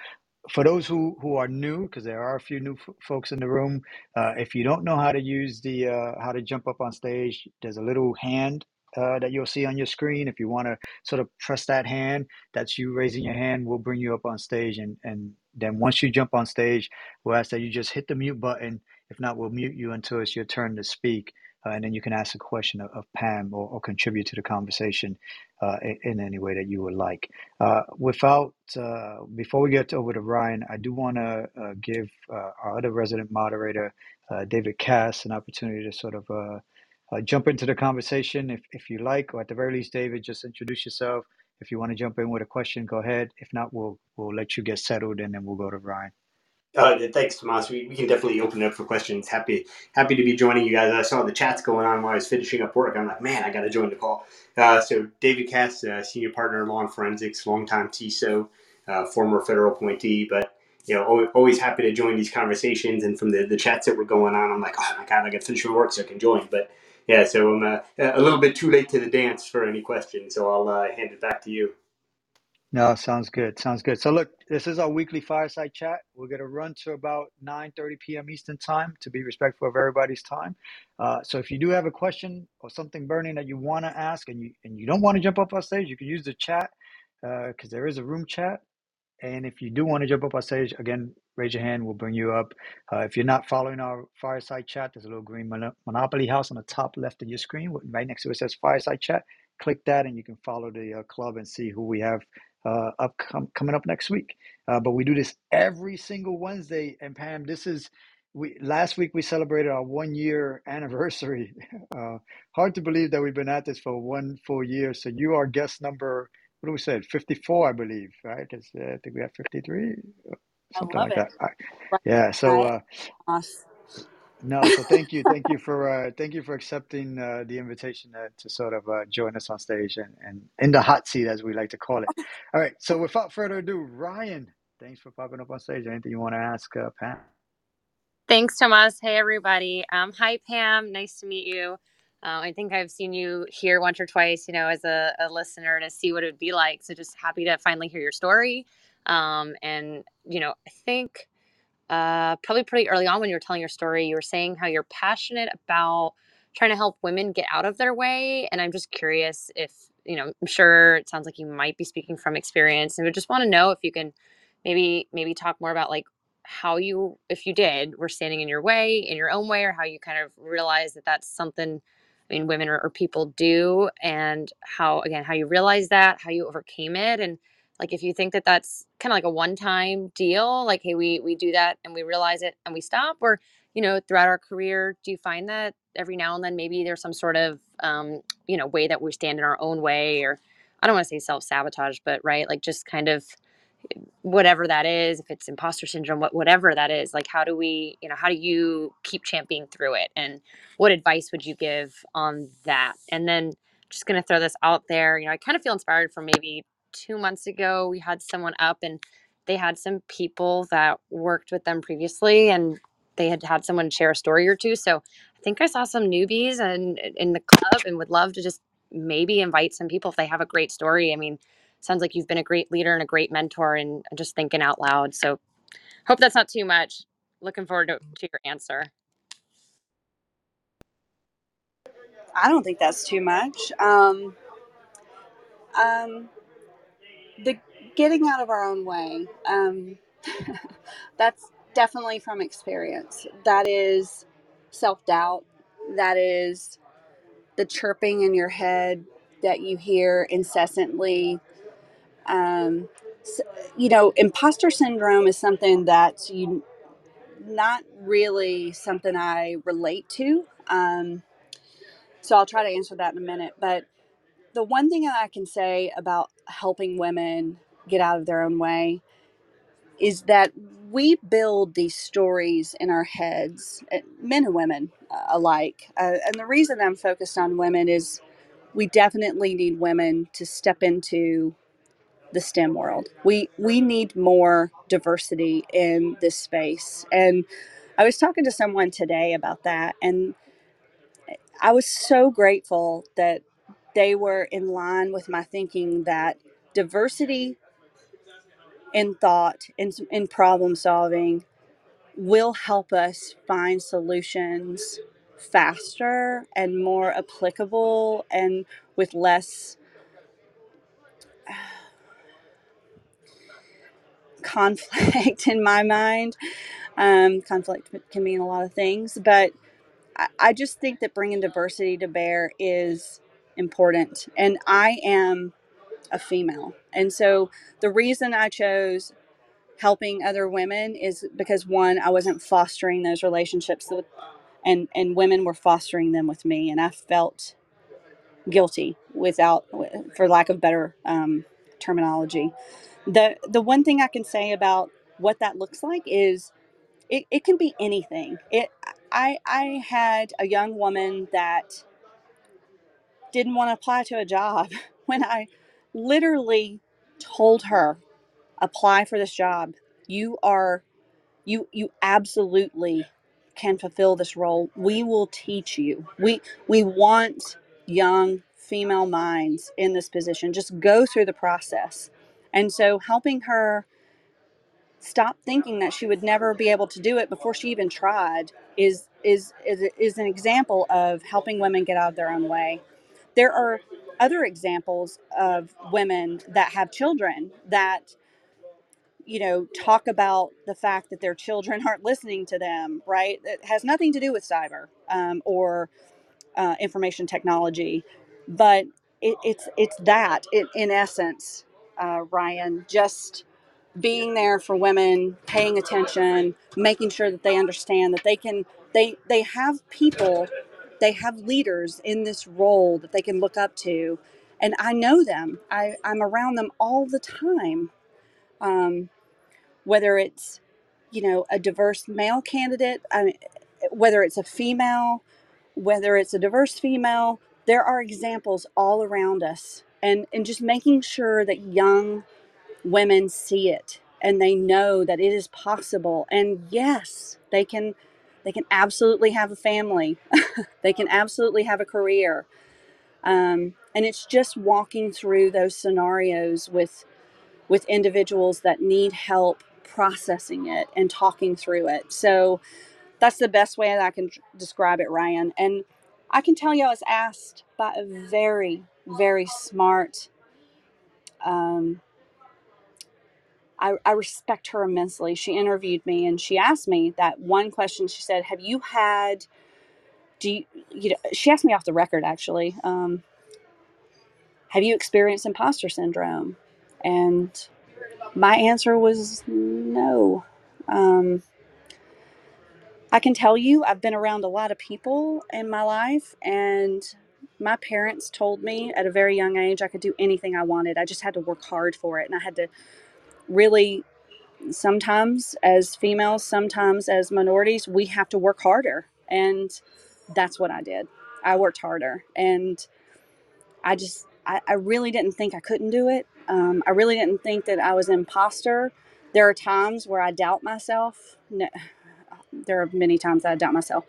for those who are new, because there are a few new folks in the room, if you don't know how to use how to jump up on stage, there's a little hand that you'll see on your screen. If you want to sort of press that hand, that's you raising your hand. We'll bring you up on stage, and then once you jump on stage, we'll ask that you just hit the mute button. If not, we'll mute you until it's your turn to speak, and then you can ask a question of Pam, or contribute to the conversation in any way that you would like. Before we get over to Ryan, I do want to give our other resident moderator, David Kass, an opportunity to sort of jump into the conversation if you like, or at the very least, David, just introduce yourself. If you want to jump in with a question, go ahead. If not, we'll let you get settled, and then we'll go to Ryan. Thanks, Tomas. We can definitely open it up for questions. Happy to be joining you guys. I saw the chats going on while I was finishing up work. I'm like, man, I got to join the call. So David Kass, senior partner in law and forensics, longtime CISO, former federal appointee, but you know, always happy to join these conversations. And from the chats that were going on, I'm like, oh my God, I got to finish my work so I can join. But yeah, so I'm a little bit too late to the dance for any questions, so I'll hand it back to you. No, sounds good. Sounds good. So look, this is our weekly fireside chat. We're going to run to about 9:30 p.m. Eastern time to be respectful of everybody's time. So if you do have a question or something burning that you want to ask and you don't want to jump up on stage, you can use the chat because there is a room chat. And if you do want to jump up on stage, again, raise your hand. We'll bring you up. If you're not following our fireside chat, there's a little green Monopoly house on the top left of your screen. Right next to it says fireside chat. Click that and you can follow the club and see who we have coming up next week. But we do this every single Wednesday. And Pam, last week we celebrated our 1 year anniversary. Hard to believe that we've been at this for one full year. So you are guest number, what do we say, 54, I believe, right? Because I think we have 53. Something like that. Right. Yeah. So, so thank you for accepting the invitation to sort of join us on stage and in the hot seat, as we like to call it. All right. So, without further ado, Ryan, thanks for popping up on stage. Anything you want to ask, Pam? Thanks, Tomas. Hey, everybody. Hi, Pam. Nice to meet you. I think I've seen you here once or twice, as a listener to see what it would be like. So, just happy to finally hear your story. And I think probably pretty early on when you were telling your story, you were saying how you're passionate about trying to help women get out of their way. And I'm just curious if, I'm sure it sounds like you might be speaking from experience, and we just want to know if you can maybe talk more about like how you, if you did, were standing in your own way, or how you kind of realized that that's something, women or people do, and how you realized that, how you overcame it. And like, if you think that that's kind of like a one-time deal, like, hey, we do that and we realize it and we stop, or, throughout our career, do you find that every now and then maybe there's some sort of, way that we stand in our own way, or I don't want to say self-sabotage, but right, like just kind of whatever that is, if it's imposter syndrome, whatever that is, like, how do you keep championing through it? And what advice would you give on that? And then just going to throw this out there, I kind of feel inspired from maybe 2 months ago, we had someone up and they had some people that worked with them previously, and they had someone share a story or two. So I think I saw some newbies in the club, and would love to just maybe invite some people if they have a great story. Sounds like you've been a great leader and a great mentor, and just thinking out loud. So hope that's not too much. Looking forward to your answer. I don't think that's too much. The getting out of our own way, that's definitely from experience. That is self-doubt. That is the chirping in your head that you hear incessantly. Imposter syndrome is something that's not really something I relate to. So I'll try to answer that in a minute. But the one thing that I can say about helping women get out of their own way is that we build these stories in our heads, men and women alike. And the reason I'm focused on women is we definitely need women to step into the STEM world. We need more diversity in this space. And I was talking to someone today about that, and I was so grateful that they were in line with my thinking that diversity in thought and in problem solving will help us find solutions faster and more applicable and with less conflict in my mind. Conflict can mean a lot of things, but I just think that bringing diversity to bear is important. And I am a female. And so the reason I chose helping other women is because, one, I wasn't fostering those relationships with, and women were fostering them with me. And I felt guilty for lack of better terminology. The one thing I can say about what that looks like is it can be anything. I had a young woman that didn't want to apply to a job when I literally told her, apply for this job. You absolutely can fulfill this role. We will teach you. We want young female minds in this position. Just go through the process. And so helping her stop thinking that she would never be able to do it before she even tried is an example of helping women get out of their own way. There are other examples of women that have children that, you know, talk about the fact that their children aren't listening to them, right? It has nothing to do with cyber or information technology, but it's in essence, Ryan, just being there for women, paying attention, making sure that they understand that they have people, they have leaders in this role that they can look up to. And I know them. I'm around them all the time. Whether it's, you know, a diverse male candidate, I mean, whether it's a female, whether it's a diverse female, there are examples all around us. And just making sure that young women see it and they know that it is possible. And yes, they can absolutely have a family. They can absolutely have a career. And it's just walking through those scenarios with individuals that need help processing it and talking through it. So that's the best way that I can describe it, Ryan. And I can tell you I was asked by a very, very smart, I respect her immensely. She interviewed me and she asked me that one question. She said, she asked me off the record, actually. Have you experienced imposter syndrome? And my answer was no. I can tell you, I've been around a lot of people in my life, and my parents told me at a very young age I could do anything I wanted. I just had to work hard for it, and I had to really, sometimes as females, sometimes as minorities, we have to work harder, and that's what I did. I worked harder, and I really didn't think I couldn't do it. I really didn't think that I was an imposter. There are times where I doubt myself. No, there are many times that I doubt myself,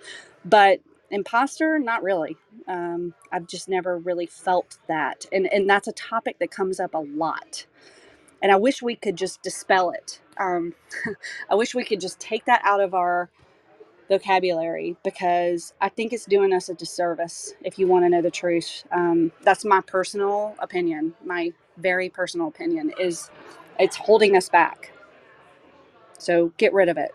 but imposter, not really. I've just never really felt that. And that's a topic that comes up a lot. And I wish we could just dispel it. I wish we could just take that out of our vocabulary, because I think it's doing us a disservice if you want to know the truth. That's my personal opinion. My very personal opinion is it's holding us back. So get rid of it.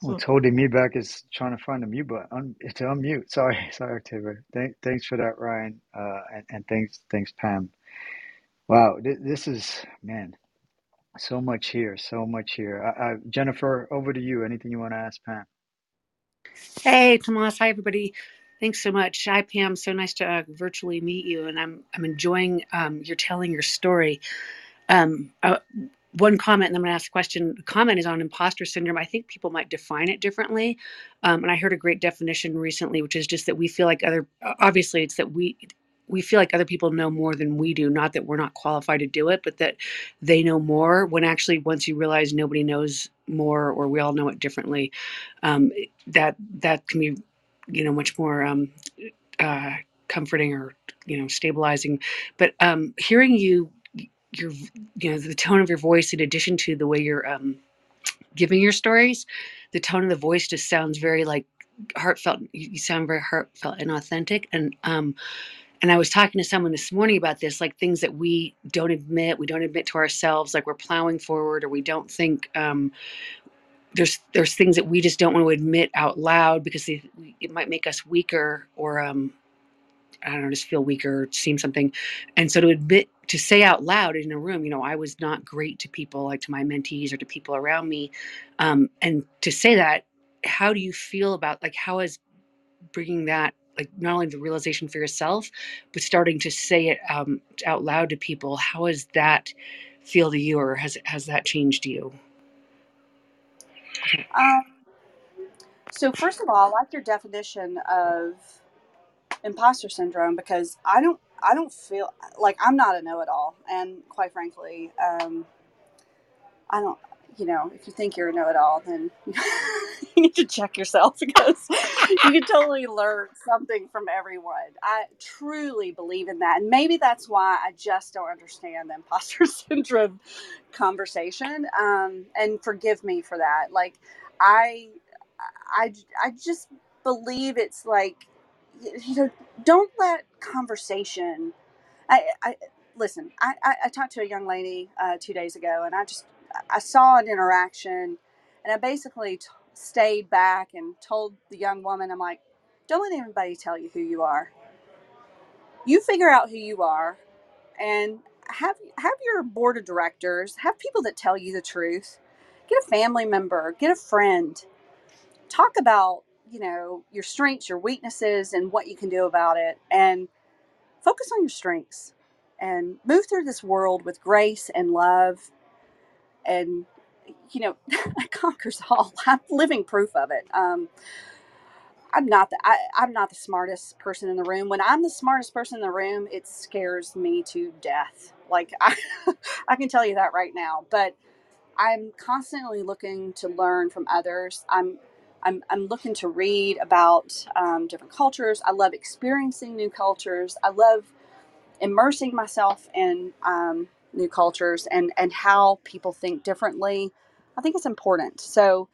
What's holding me back is trying to find a mute button to unmute. Sorry, Octavia. Thanks for that, Ryan, and thanks, Pam. Wow, this is, man, so much here. Jennifer, over to you. Anything you want to ask Pam? Hey, Tomas. Hi, everybody. Thanks so much. Hi, Pam. So nice to virtually meet you, and I'm enjoying your telling your story. One comment, and then I'm going to ask a question. The comment is on imposter syndrome. I think people might define it differently. And I heard a great definition recently, which is just that we feel like we feel like other people know more than we do. Not that we're not qualified to do it, but that they know more, when actually once you realize nobody knows more, or we all know it differently, that can be, you know, much more comforting or, you know, stabilizing. But hearing your the tone of your voice, in addition to the way you're giving your stories, the tone of the voice just sounds very like heartfelt. You sound very heartfelt and authentic. And I was talking to someone this morning about this, like things that we don't admit to ourselves, like we're plowing forward, or we don't think there's things that we just don't want to admit out loud because it might make us weaker, or I don't know, just feel weaker, seem something. And so to say out loud in a room, you know, I was not great to people, like to my mentees or to people around me. And to say that, how do you feel about, like, how is bringing that, like, not only the realization for yourself, but starting to say it out loud to people, how does that feel to you, or has that changed you? So first of all, I like your definition of imposter syndrome, because I don't feel like I'm not a know-it-all, and quite frankly, I don't. you know, if you think you're a know-it-all, then you need to check yourself, because you can totally learn something from everyone. I truly believe in that. And maybe that's why I just don't understand the imposter syndrome conversation. And forgive me for that. Like, I just believe it's like, you know, don't let conversation, I talked to a young lady 2 days ago, and I saw an interaction, and I basically stayed back and told the young woman, I'm like, don't let anybody tell you who you are. You figure out who you are, and have your board of directors, have people that tell you the truth, get a family member, get a friend, talk about, you know, your strengths, your weaknesses, and what you can do about it, and focus on your strengths and move through this world with grace and love. And, you know, it conquers all. I'm living proof of it. I'm not the smartest person in the room. When I'm the smartest person in the room, it scares me to death. Like, I can tell you that right now. But I'm constantly looking to learn from others. I'm looking to read about different cultures. I love experiencing new cultures. I love immersing myself in new cultures and how people think differently. I think it's important. So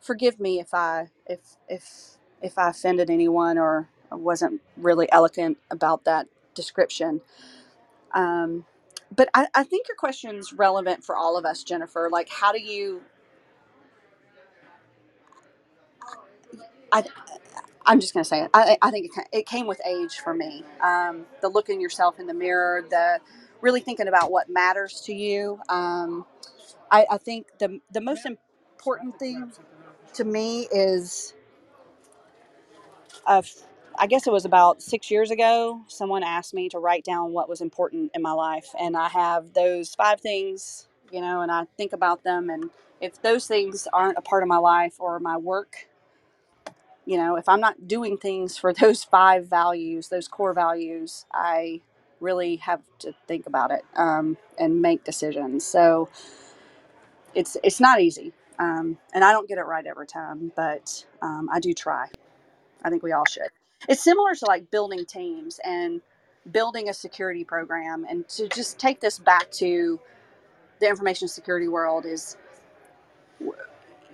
forgive me if I offended anyone or wasn't really eloquent about that description. But I think your question's relevant for all of us, Jennifer. Like, how do you... I'm just going to say it. I think it came with age for me. The looking yourself in the mirror, the really thinking about what matters to you. I think the most important thing to me is, I guess it was about 6 years ago, someone asked me to write down what was important in my life. And I have those 5 things, you know, and I think about them. And if those things aren't a part of my life or my work, you know, if I'm not doing things for those 5 values, those core values, I really have to think about it and make decisions. So it's not easy. And I don't get it right every time, but I do try. I think we all should. It's similar to like building teams and building a security program. And to just take this back to the information security world is,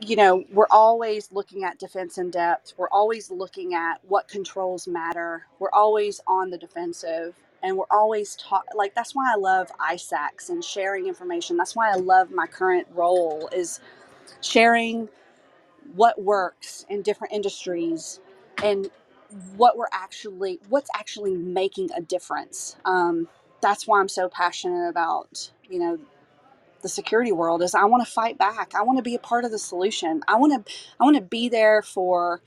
you know, we're always looking at defense in depth. We're always looking at what controls matter. We're always on the defensive, and we're always like, that's why I love ISACs and sharing information. That's why I love my current role, is sharing what works in different industries and what's actually making a difference. That's why I'm so passionate about, you know, the security world, is I want to fight back. I want to be a part of the solution. I want to be there for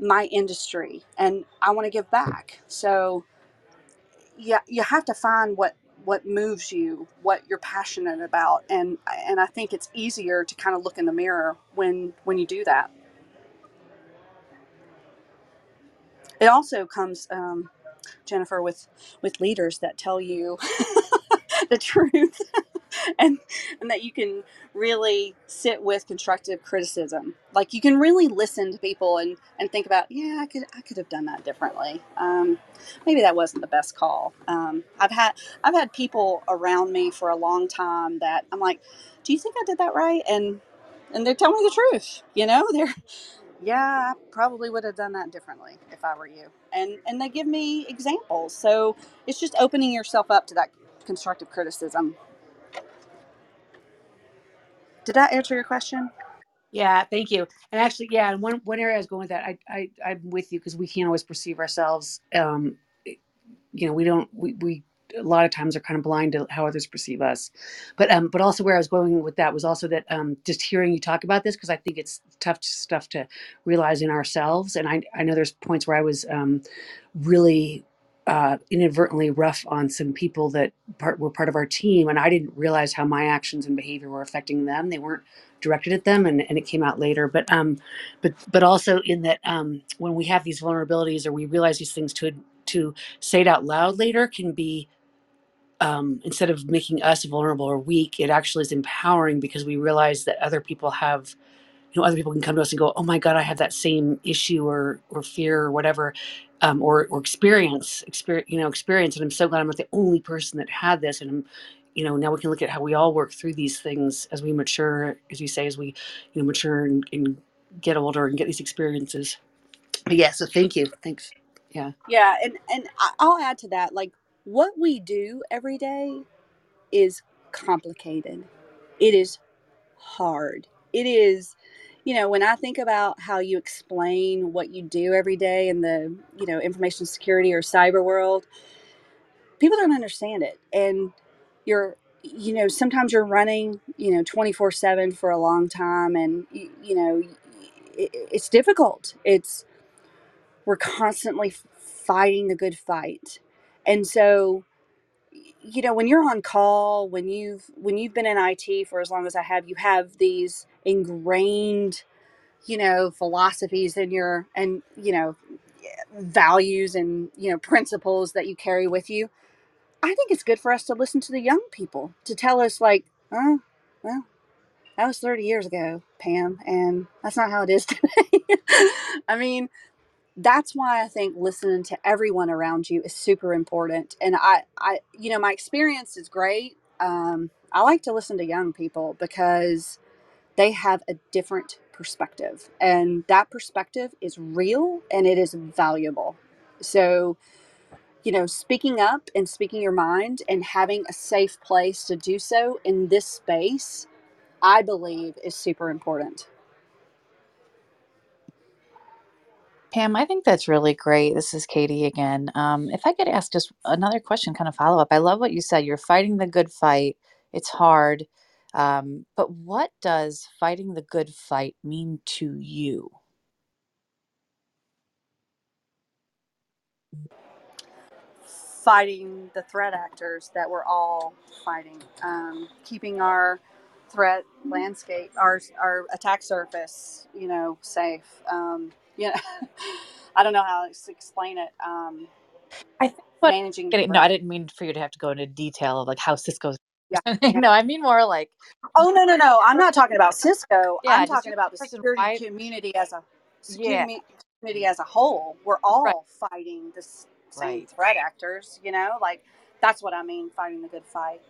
my industry, and I want to give back. So yeah, you have to find what moves you, what you're passionate about. And I think it's easier to kind of look in the mirror when you do that. It also comes, Jennifer, with leaders that tell you the truth. And that you can really sit with constructive criticism. Like, you can really listen to people and think about, yeah, I could have done that differently. Maybe that wasn't the best call. I've had people around me for a long time that I'm like, do you think I did that right? And they tell me the truth. You know, I probably would have done that differently if I were you. And they give me examples. So it's just opening yourself up to that constructive criticism. Did that answer your question? Yeah, thank you. And actually, yeah, in one area I was going with that, I'm with you, because we can't always perceive ourselves. You know, we a lot of times are kind of blind to how others perceive us. But also where I was going with that was also that just hearing you talk about this, because I think it's tough stuff to realize in ourselves. And I know there's points where I was really inadvertently rough on some people that were part of our team, and I didn't realize how my actions and behavior were affecting them. They weren't directed at them, and it came out later. But also in that when we have these vulnerabilities or we realize these things, to say it out loud later can be instead of making us vulnerable or weak, it actually is empowering, because we realize that other people have, you know, other people can come to us and go, oh my God, I have that same issue or fear or whatever, or experience. And I'm so glad I'm not the only person that had this. And I'm, you know, now we can look at how we all work through these things as we mature, as you say, as we, you know, mature and get older and get these experiences. But yeah, so thank you. Thanks. Yeah. Yeah. And I'll add to that, like, what we do every day is complicated. It is hard. It is, you know, when I think about how you explain what you do every day in the, you know, information security or cyber world, people don't understand it. And you're, you know, sometimes you're running, you know, 24/7 for a long time, and, you know, it's difficult. We're constantly fighting the good fight. And so, you know, when you're on call, when you've been in IT for as long as I have, you have these ingrained, you know, philosophies in your, and, you know, values and, you know, principles that you carry with you. I think it's good for us to listen to the young people to tell us, like, oh, well, that was 30 years ago, Pam, and that's not how it is today. I mean, that's why I think listening to everyone around you is super important. And I you know, my experience is great. I like to listen to young people because they have a different perspective, and that perspective is real and it is valuable. So, you know, speaking up and speaking your mind and having a safe place to do so in this space, I believe, is super important. Pam, I think that's really great. This is Katie again. If I could ask just another question, kind of follow up. I love what you said. You're fighting the good fight. It's hard. But what does fighting the good fight mean to you? Fighting the threat actors that we're all fighting, keeping our threat landscape, our attack surface, you know, safe. Yeah, I don't know how to explain it. I think managing. No, I didn't mean for you to have to go into detail of like how Cisco's. Yeah. No, I mean more like. Oh no! I'm not talking about Cisco. Yeah, I'm talking about the security community as a community as a whole. We're all fighting the same threat actors. You know, like that's what I mean. Fighting the good fight.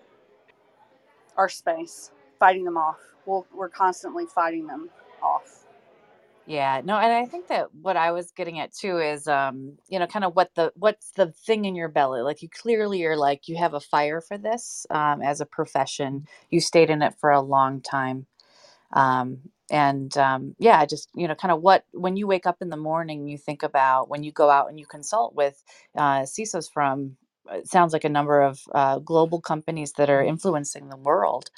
Our space, fighting them off. We're constantly fighting them off. Yeah, no, and I think that what I was getting at too is, you know, kind of what's the thing in your belly? Like you clearly are like, you have a fire for this as a profession. You stayed in it for a long time. Yeah, just, you know, kind of what, when you wake up in the morning, you think about when you go out and you consult with CISOs from, it sounds like a number of global companies that are influencing the world.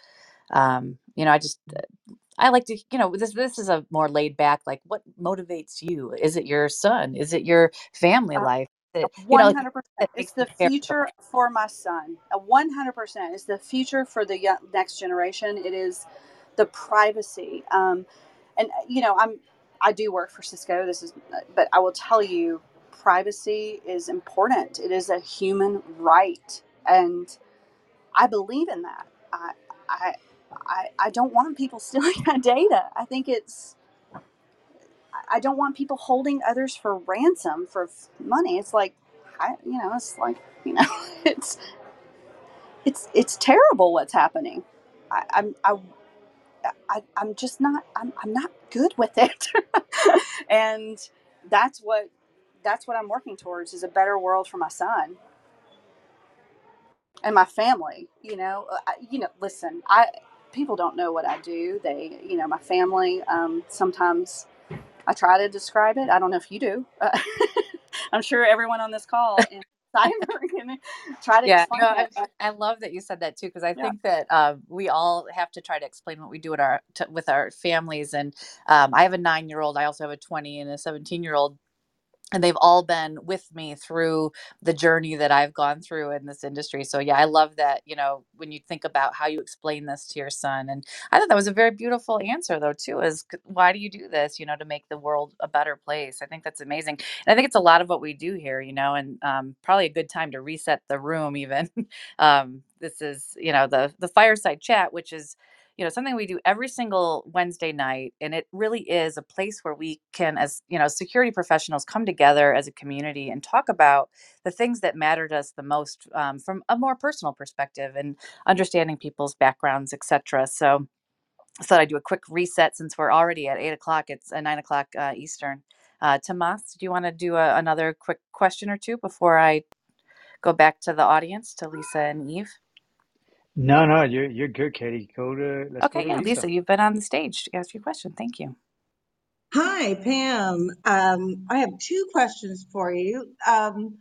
You know, I like to, you know, this is a more laid back, like what motivates you? Is it your son? Is it your family life? 100%. It's the future for my son. 100%. It's the future for the next generation. It is the privacy. And, you know, I do work for Cisco. But I will tell you, privacy is important. It is a human right. And I believe in that. I don't want people stealing my data. I don't want people holding others for ransom for money. It's terrible what's happening. I'm not good with it. And that's what I'm working towards, is a better world for my son and my family. People don't know what I do. They, you know, my family, sometimes I try to describe it. I don't know if you do. I'm sure everyone on this call in cyber can try to explain it. I love that you said that too, because I think that we all have to try to explain what we do with our families. And I have a 9-year-old. I also have a 20 and a 17-year-old. And they've all been with me through the journey that I've gone through in this industry. So yeah, I love that, you know, when you think about how you explain this to your son. And I thought that was a very beautiful answer though, too, is why do you do this, you know, to make the world a better place? I think that's amazing. And I think it's a lot of what we do here, you know, and probably a good time to reset the room even. This is, you know, the fireside chat, which is, you know, something we do every single Wednesday night. And it really is a place where we can, as, you know, security professionals come together as a community and talk about the things that matter to us the most from a more personal perspective and understanding people's backgrounds, et cetera. So I thought I'd do a quick reset since we're already at 8 o'clock. It's 9 o'clock Eastern. Tomas, do you want to do another quick question or two before I go back to the audience, to Lisa and Eve? No, you're good, Katie. Let's go to Lisa. Lisa, you've been on the stage to ask your question. Thank you. Hi, Pam. I have two questions for you. I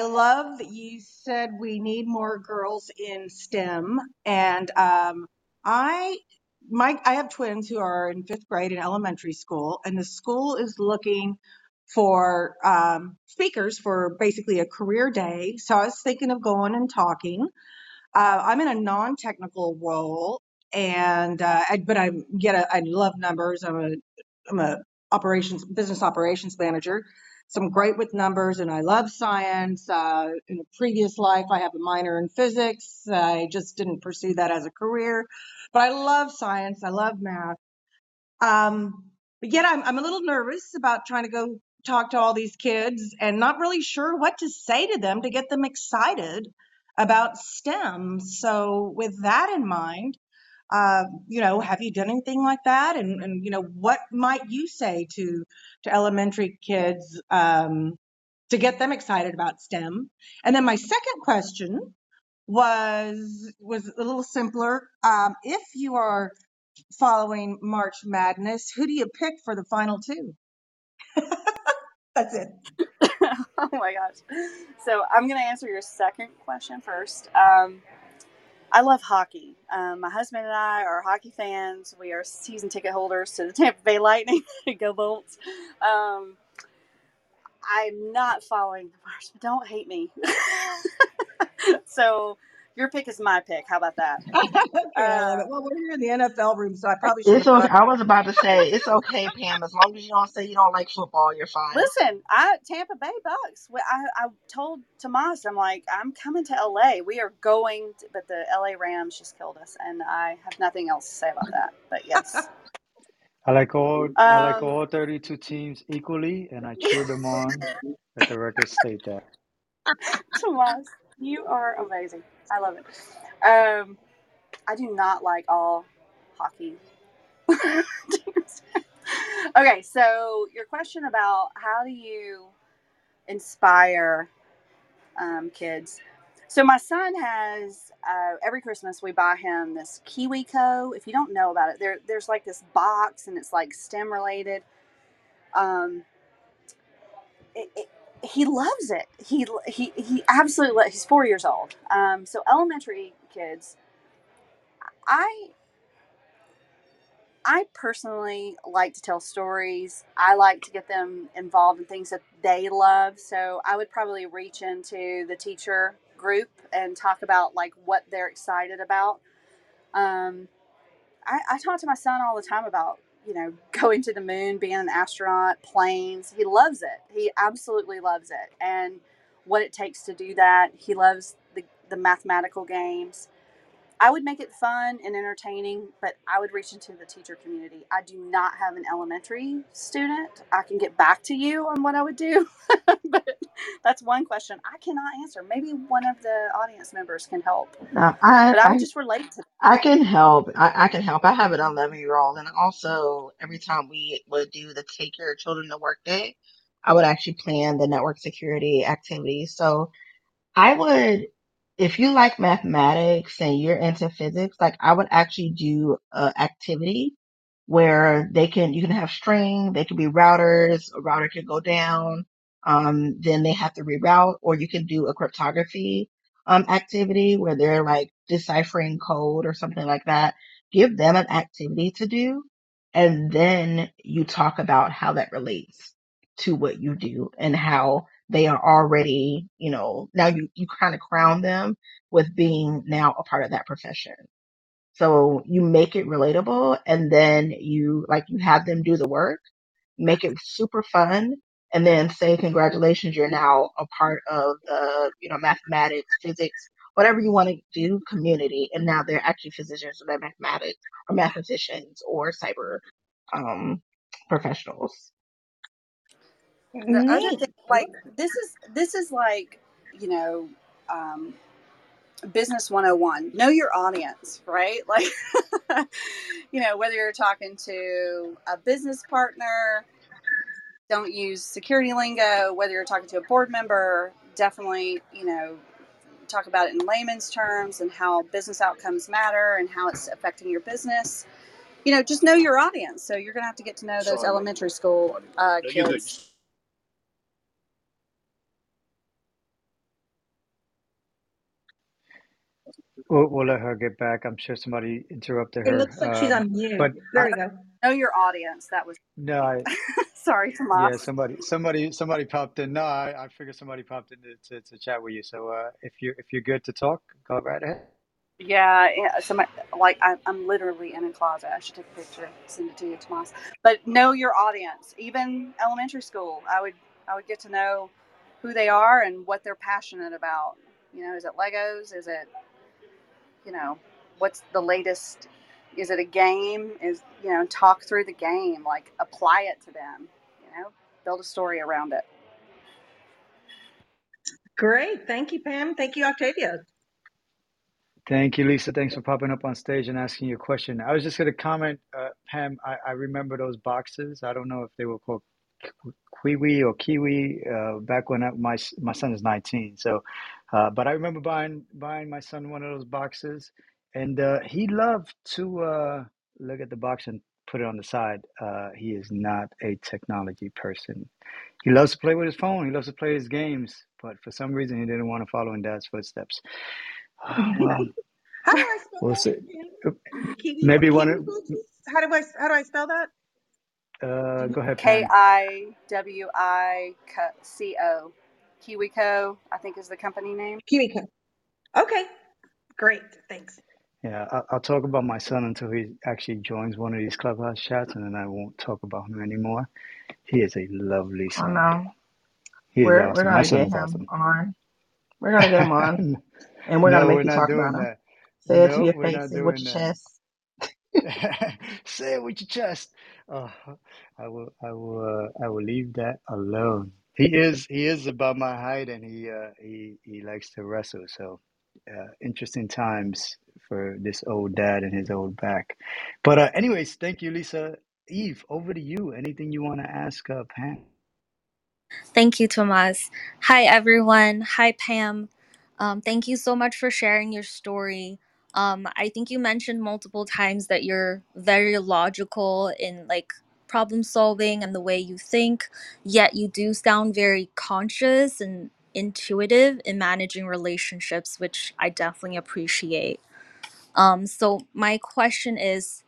love that you said we need more girls in STEM, and I have twins who are in fifth grade in elementary school, and the school is looking for speakers for basically a career day. So I was thinking of going and talking. I'm in a non-technical role, and I love numbers. I'm a business operations manager, so I'm great with numbers, and I love science. In a previous life, I have a minor in physics. I just didn't pursue that as a career, but I love science. I love math. But yet, I'm a little nervous about trying to go talk to all these kids and not really sure what to say to them to get them excited about STEM. So with that in mind, you know, have you done anything like that? And you know, what might you say to elementary kids to get them excited about STEM? And then my second question was a little simpler. If you are following March Madness, who do you pick for the final two? That's it. Oh my gosh. So I'm going to answer your second question first. I love hockey. My husband and I are hockey fans. We are season ticket holders to the Tampa Bay Lightning. Go Bolts. I'm not following the March, but don't hate me. So your pick is my pick. How about that? Well, we're here in the NFL room, so I probably should. I was about to say, it's okay, Pam. As long as you don't say you don't like football, you're fine. Listen, Tampa Bay Bucks. I told Tomas, I'm like, I'm coming to LA. We are going, but the LA Rams just killed us, and I have nothing else to say about that. But yes. I like all 32 teams equally, and I cheer them on. Let the record state that. Tomas, you are amazing. I love it. I do not like all hockey. Okay, so your question about how do you inspire kids. So my son has, every Christmas we buy him this KiwiCo. If you don't know about it, there's like this box, and it's like STEM related. He loves it. He absolutely loves it. He's 4 years old. So elementary kids, I personally like to tell stories. I like to get them involved in things that they love. So I would probably reach into the teacher group and talk about like what they're excited about. I talk to my son all the time about, you know, going to the moon, being an astronaut, planes. He loves it. He absolutely loves it. And what it takes to do that. He loves the mathematical games. I would make it fun and entertaining, but I would reach into the teacher community. I do not have an elementary student. I can get back to you on what I would do, but that's one question I cannot answer. Maybe one of the audience members can help. I just relate to that. I can help. I can help. I have an 11-year-old, and also every time we would do the Take Your Children to Work Day, I would actually plan the network security activities. So I would. If you like mathematics and you're into physics, like I would actually do an activity where you can have string, they can be routers, a router could go down, then they have to reroute, or you can do a cryptography activity where they're like deciphering code or something like that. Give them an activity to do, and then you talk about how that relates to what you do and how they are already, you know, now you kind of crown them with being now a part of that profession. So you make it relatable, and then you have them do the work, make it super fun, and then say, congratulations, you're now a part of the, you know, mathematics, physics, whatever you want to do, community. And now they're actually physicians, or they're mathematics or mathematicians or cyber professionals. The other thing, like, this is like, you know, business 101, know your audience, right? Like, you know, whether you're talking to a business partner, don't use security lingo. Whether you're talking to a board member, definitely, you know, talk about it in layman's terms and how business outcomes matter and how it's affecting your business. You know, just know your audience. So you're going to have to get to know those elementary school kids. We'll let her get back. I'm sure somebody interrupted her. It looks like she's on mute. But there you go. Know your audience. That was no. Sorry, Tomas. Yeah, somebody popped in. No, I figured somebody popped in to chat with you. So if you're good to talk, go right ahead. Yeah. Somebody, like, I'm literally in a closet. I should take a picture, send it to you, Tomas. But know your audience. Even elementary school, I would get to know who they are and what they're passionate about. You know, is it Legos? Is it, you know, what's the latest? Is it a game? Is, you know, talk through the game, like apply it to them, you know, build a story around it. Great. Thank you, Pam. Thank you, Octavia. Thank you, Lisa. Thanks for popping up on stage and asking your question. I was just going to comment, Pam, I remember those boxes. I don't know if they were called Kiwi, back when my son is 19. So, but I remember buying my son one of those boxes, and he loved to look at the box and put it on the side. He is not a technology person. He loves to play with his phone. He loves to play his games, but for some reason he didn't want to follow in Dad's footsteps. Well, how do I spell that? Maybe one. How do I spell that? Go ahead. KiwiCo. KiwiCo, I think, is the company name. KiwiCo. Okay, great. Thanks. Yeah, I'll talk about my son until he actually joins one of these Clubhouse chats, and then I won't talk about him anymore. He is a lovely son. Oh, no. We're going to get him on. We're going to get him on, and we're going to make you talk about him. Say it to your face and with your chest. Say it with your chest. I will leave that alone. He is about my height, and he likes to wrestle. So interesting times for this old dad and his old back. But anyways, thank you, Lisa. Eve, over to you. Anything you want to ask Pam? Thank you, Tomas. Hi, everyone. Hi, Pam. Thank you so much for sharing your story. I think you mentioned multiple times that you're very logical in, like, problem solving and the way you think, yet you do sound very conscious and intuitive in managing relationships, which I definitely appreciate. So my question is,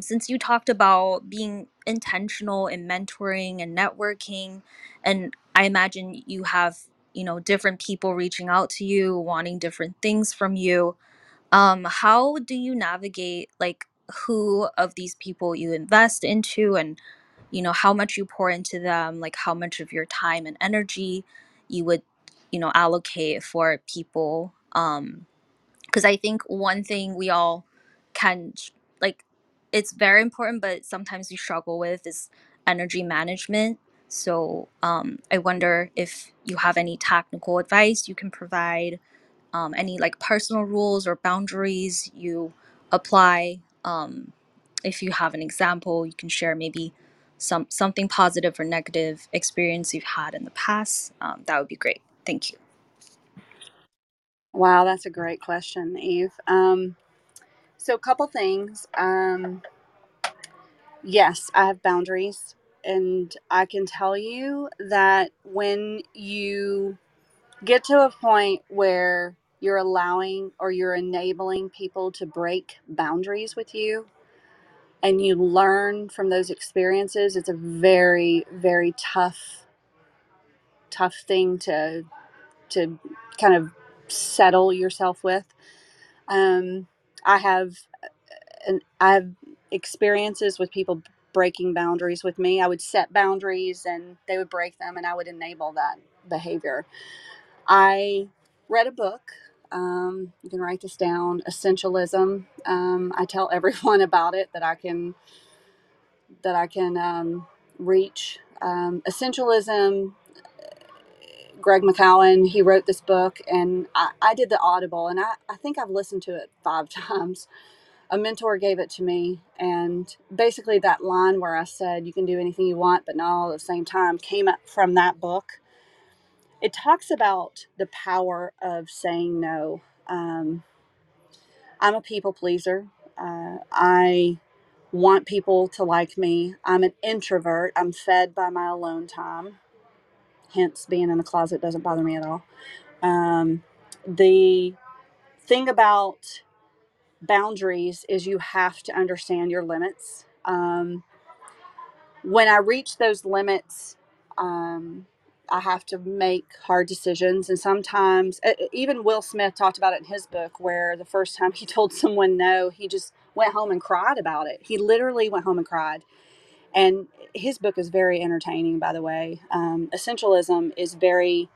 since you talked about being intentional in mentoring and networking, and I imagine you have, you know, different people reaching out to you, wanting different things from you. How do you navigate, like, who of these people you invest into, and, you know, how much you pour into them, like how much of your time and energy you would, you know, allocate for people? Because I think one thing we all can, like, it's very important, but sometimes we struggle with is energy management. So I wonder if you have any technical advice you can provide. Any, like, personal rules or boundaries you apply? If you have an example, you can share maybe something positive or negative experience you've had in the past. That would be great. Thank you. Wow, that's a great question, Eve. So a couple things. Yes, I have boundaries, and I can tell you that when you get to a point where you're allowing or you're enabling people to break boundaries with you, and you learn from those experiences, it's a very, very tough tough thing to kind of settle yourself with. I have experiences with people breaking boundaries with me. I would set boundaries and they would break them, and I would enable that behavior. I read a book. You can write this down, Essentialism. I tell everyone about it that I can reach. Essentialism, Greg McKeown, he wrote this book, and I did the Audible, and I think I've listened to it 5 times. A mentor gave it to me, and basically that line where I said, you can do anything you want, but not all at the same time, came up from that book. It talks about the power of saying no. I'm a people pleaser. I want people to like me. I'm an introvert. I'm fed by my alone time. Hence, being in the closet doesn't bother me at all. The thing about boundaries is you have to understand your limits. When I reach those limits, I have to make hard decisions. And sometimes, even Will Smith talked about it in his book, where the first time he told someone no, he just went home and cried about it. He literally went home and cried. And his book is very entertaining, by the way. Essentialism is very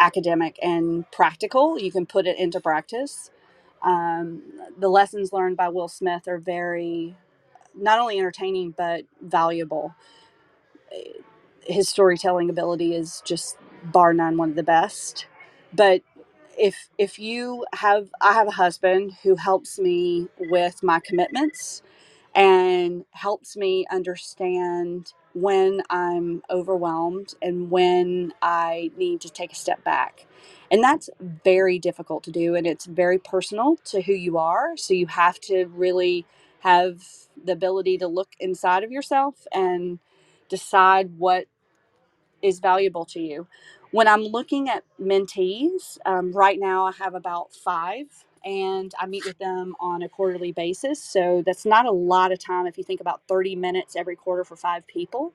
academic and practical. You can put it into practice. The lessons learned by Will Smith are very, not only entertaining, but valuable. His storytelling ability is just bar none one of the best. But I have a husband who helps me with my commitments and helps me understand when I'm overwhelmed and when I need to take a step back. And that's very difficult to do, and it's very personal to who you are. So you have to really have the ability to look inside of yourself and decide what is valuable to you. When I'm looking at mentees, right now I have about 5, and I meet with them on a quarterly basis. So that's not a lot of time if you think about 30 minutes every quarter for 5 people.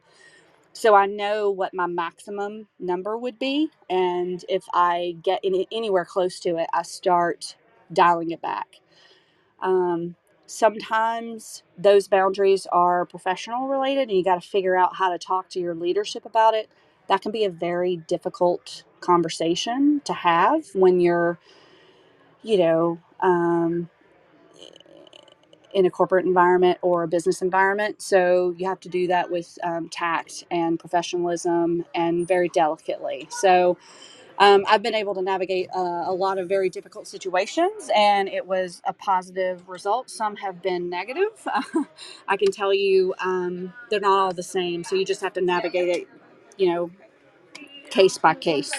So I know what my maximum number would be. And if I get anywhere close to it, I start dialing it back. Sometimes those boundaries are professional related, and you got to figure out how to talk to your leadership about it. That can be a very difficult conversation to have when you're, in a corporate environment or a business environment. So you have to do that with tact and professionalism and very delicately. So I've been able to navigate a lot of very difficult situations, and it was a positive result. Some have been negative. I can tell you they're not all the same. So you just have to navigate it, case by case.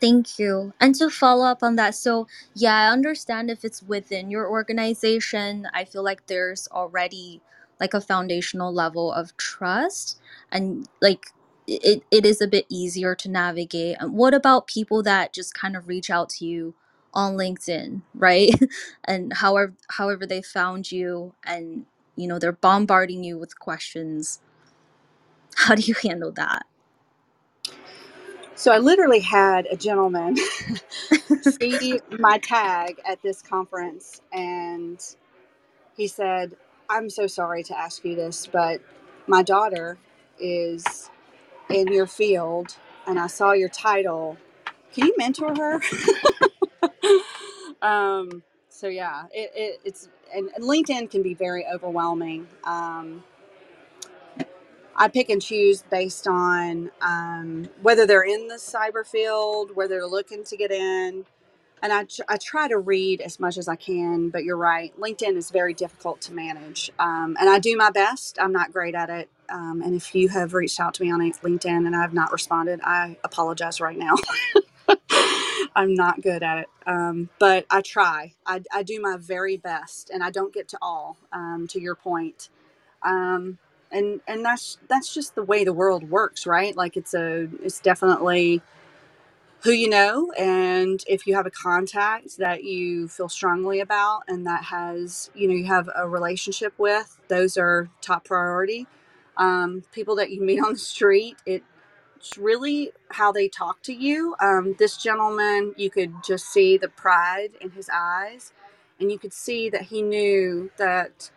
Thank you. And to follow up on that, so yeah, I understand if it's within your organization, I feel like there's already like a foundational level of trust, and like it is a bit easier to navigate. And what about people that just kind of reach out to you on LinkedIn, right? And however they found you, and they're bombarding you with questions. How do you handle that? So I literally had a gentleman see my tag at this conference, and he said, I'm so sorry to ask you this, but my daughter is in your field, and I saw your title. Can you mentor her? So yeah, it's and LinkedIn can be very overwhelming. I pick and choose based on whether they're in the cyber field, whether they're looking to get in. And I try to read as much as I can, but you're right. LinkedIn is very difficult to manage. And I do my best. I'm not great at it. And if you have reached out to me on LinkedIn and I have not responded, I apologize right now. I'm not good at it. But I try. I do my very best, and I don't get to all, to your point. And that's just the way the world works, right? Like it's definitely who you know, and if you have a contact that you feel strongly about and that has, you have a relationship with, those are top priority. people that you meet on the street. It's really how they talk to you. This gentleman, you could just see the pride in his eyes, and you could see that he knew that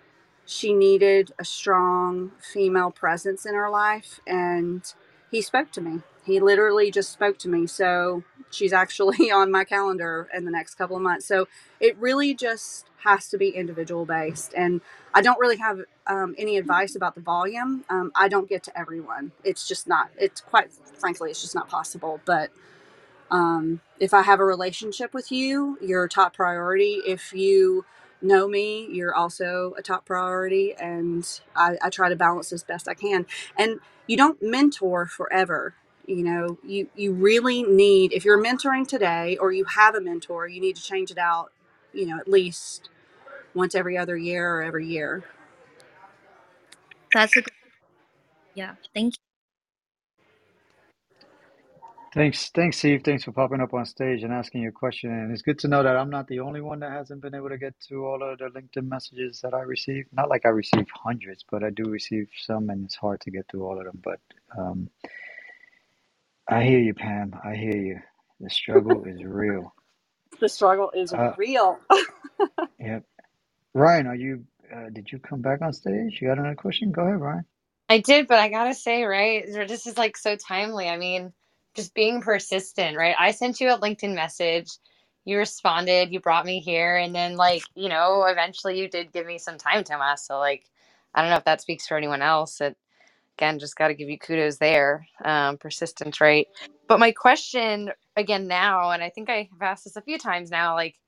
she needed a strong female presence in her life. And he spoke to me. He literally just spoke to me. So she's actually on my calendar in the next couple of months. So it really just has to be individual based. And I don't really have any advice about the volume. I don't get to everyone. It's just not, it's quite frankly, it's just not possible. But if I have a relationship with you, you're a top priority. If you know me, you're also a top priority. And I try to balance as best I can. And you don't mentor forever. You know, you really need, if you're mentoring today or you have a mentor, you need to change it out, you know, at least once every other year or every year. That's a good, yeah, thank you. Thanks, Steve. Thanks for popping up on stage and asking your question. And it's good to know that I'm not the only one that hasn't been able to get to all of the LinkedIn messages that I receive. Not like I receive hundreds, but I do receive some, and it's hard to get through all of them. But I hear you, Pam. I hear you. The struggle is real. The struggle is real. Yep. Ryan, are you? Did you come back on stage? You got another question? Go ahead, Ryan. I did, but I gotta say, right? This is like so timely. I mean, just being persistent, right? I sent you a LinkedIn message, you responded, you brought me here, and then like, you know, eventually you did give me some time, Tomas. So like, I don't know if that speaks for anyone else. It, again, just got to give you kudos there, persistence, right? But my question again now, and I think I have asked this a few times now, like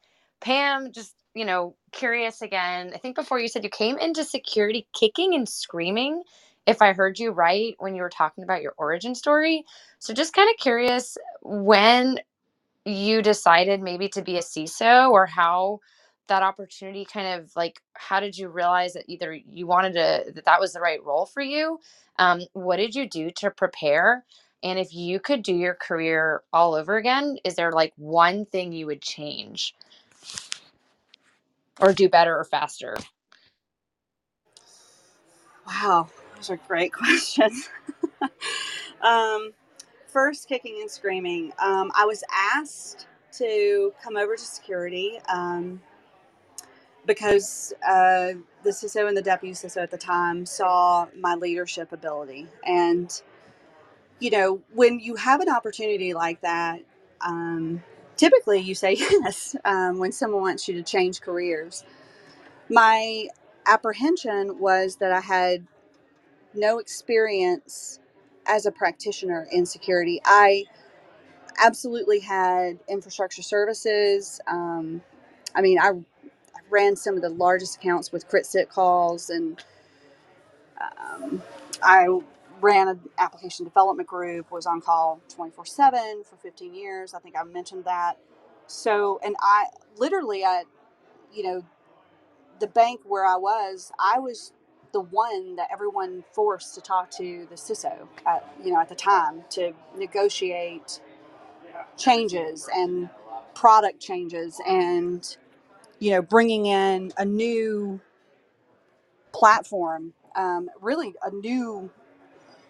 Pam, just, you know, curious again, I think before you said you came into security kicking and screaming, if I heard you right, when you were talking about your origin story. So just kind of curious when you decided maybe to be a CISO, or how that opportunity kind of like, how did you realize that either you wanted to, that was the right role for you? What did you do to prepare? And if you could do your career all over again, is there like one thing you would change or do better or faster? Wow, those are great questions. First, kicking and screaming. I was asked to come over to security because the CISO and the deputy CISO at the time saw my leadership ability. And, you know, when you have an opportunity like that, typically you say yes when someone wants you to change careers. My apprehension was that I had no experience as a practitioner in security. I absolutely had infrastructure services. I mean, I ran some of the largest accounts with crit-sit calls, and I ran an application development group, was on call 24/7 for 15 years. I think I mentioned that. So, and I literally, you know, the bank where I was the one that everyone forced to talk to the CISO, you know, at the time, to negotiate changes and product changes and, you know, bringing in a new platform, really a new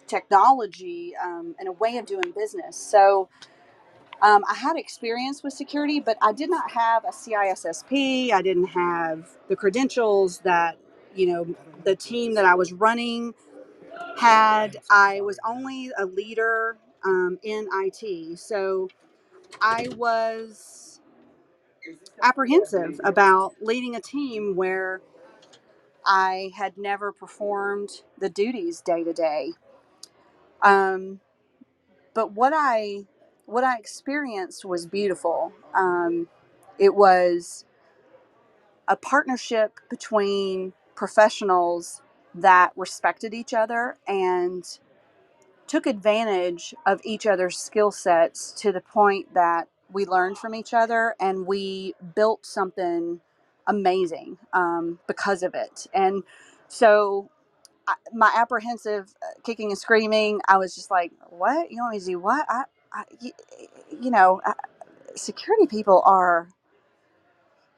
technology and a way of doing business. So I had experience with security, but I did not have a CISSP. I didn't have the credentials that, you know, the team that I was running had. I was only a leader in IT. So I was apprehensive about leading a team where I had never performed the duties day to day. But what I experienced was beautiful. It was a partnership between professionals that respected each other and took advantage of each other's skill sets to the point that we learned from each other and we built something amazing because of it. And so my apprehensive kicking and screaming, I was just like, what? You want me to do what? You know, security people are,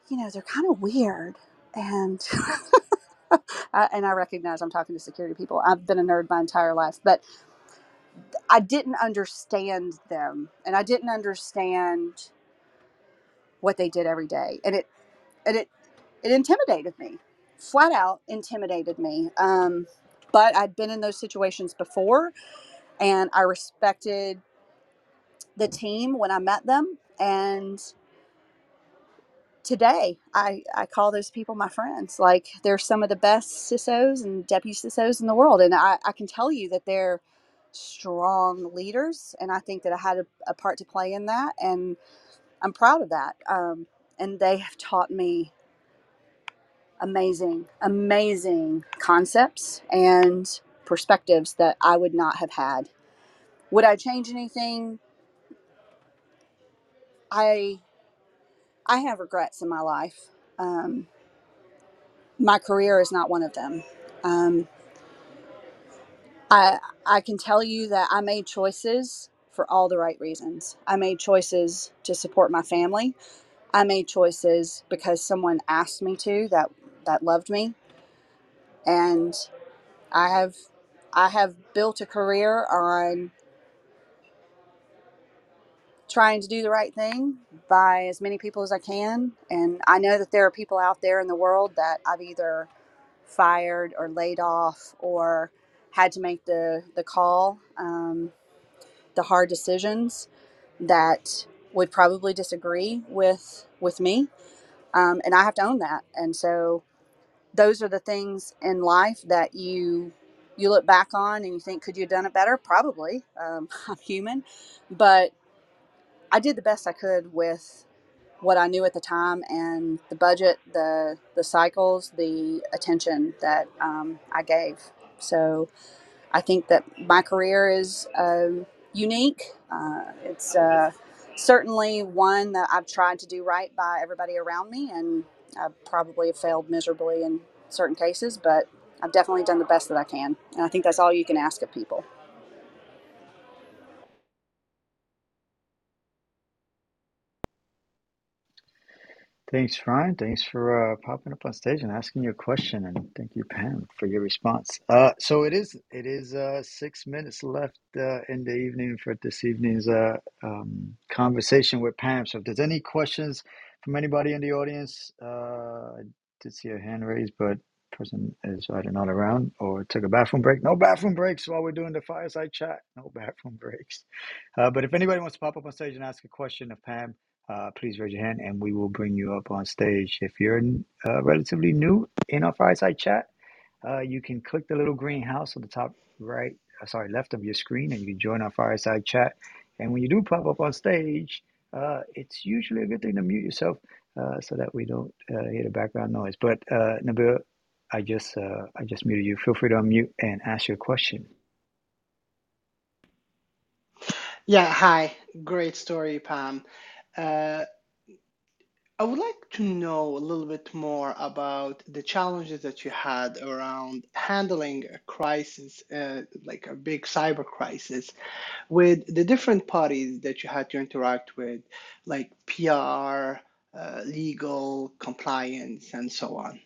you know, they're kind of weird. And And I recognize I'm talking to security people. I've been a nerd my entire life, but I didn't understand them, and I didn't understand what they did every day. And it intimidated me, flat out intimidated me. But I'd been in those situations before, and I respected the team when I met them. And today, I call those people my friends. Like, they're some of the best CISOs and deputy CISOs in the world. And I can tell you that they're strong leaders. And I think that I had a part to play in that. And I'm proud of that. And they have taught me amazing, amazing concepts and perspectives that I would not have had. Would I change anything? I have regrets in my life. My career is not one of them. I can tell you that I made choices for all the right reasons. I made choices to support my family. I made choices because someone asked me to, that loved me. And I have built a career on trying to do the right thing by as many people as I can. And I know that there are people out there in the world that I've either fired or laid off or had to make the call, the hard decisions that would probably disagree with me. And I have to own that. And so those are the things in life that you look back on and you think, could you have done it better? Probably. I'm human, but I did the best I could with what I knew at the time and the budget, the cycles, the attention that I gave. So I think that my career is unique. It's certainly one that I've tried to do right by everybody around me, and I probably have failed miserably in certain cases, but I've definitely done the best that I can. And I think that's all you can ask of people. Thanks, Ryan. Thanks for popping up on stage and asking your question, and thank you, Pam, for your response. So it is 6 minutes left in the evening for this evening's conversation with Pam. So if there's any questions from anybody in the audience, I did see a hand raised, but person is either not around or took a bathroom break. No bathroom breaks while we're doing the fireside chat. No bathroom breaks. But if anybody wants to pop up on stage and ask a question of Pam, please raise your hand and we will bring you up on stage. If you're relatively new in our fireside chat, you can click the little green house on the top left of your screen, and you can join our fireside chat. And when you do pop up on stage, it's usually a good thing to mute yourself so that we don't hear the background noise. But Nabil, I just muted you. Feel free to unmute and ask your question. Yeah, hi. Great story, Pam. I would like to know a little bit more about the challenges that you had around handling a crisis, like a big cyber crisis, with the different parties that you had to interact with, like PR, legal, compliance, and so on.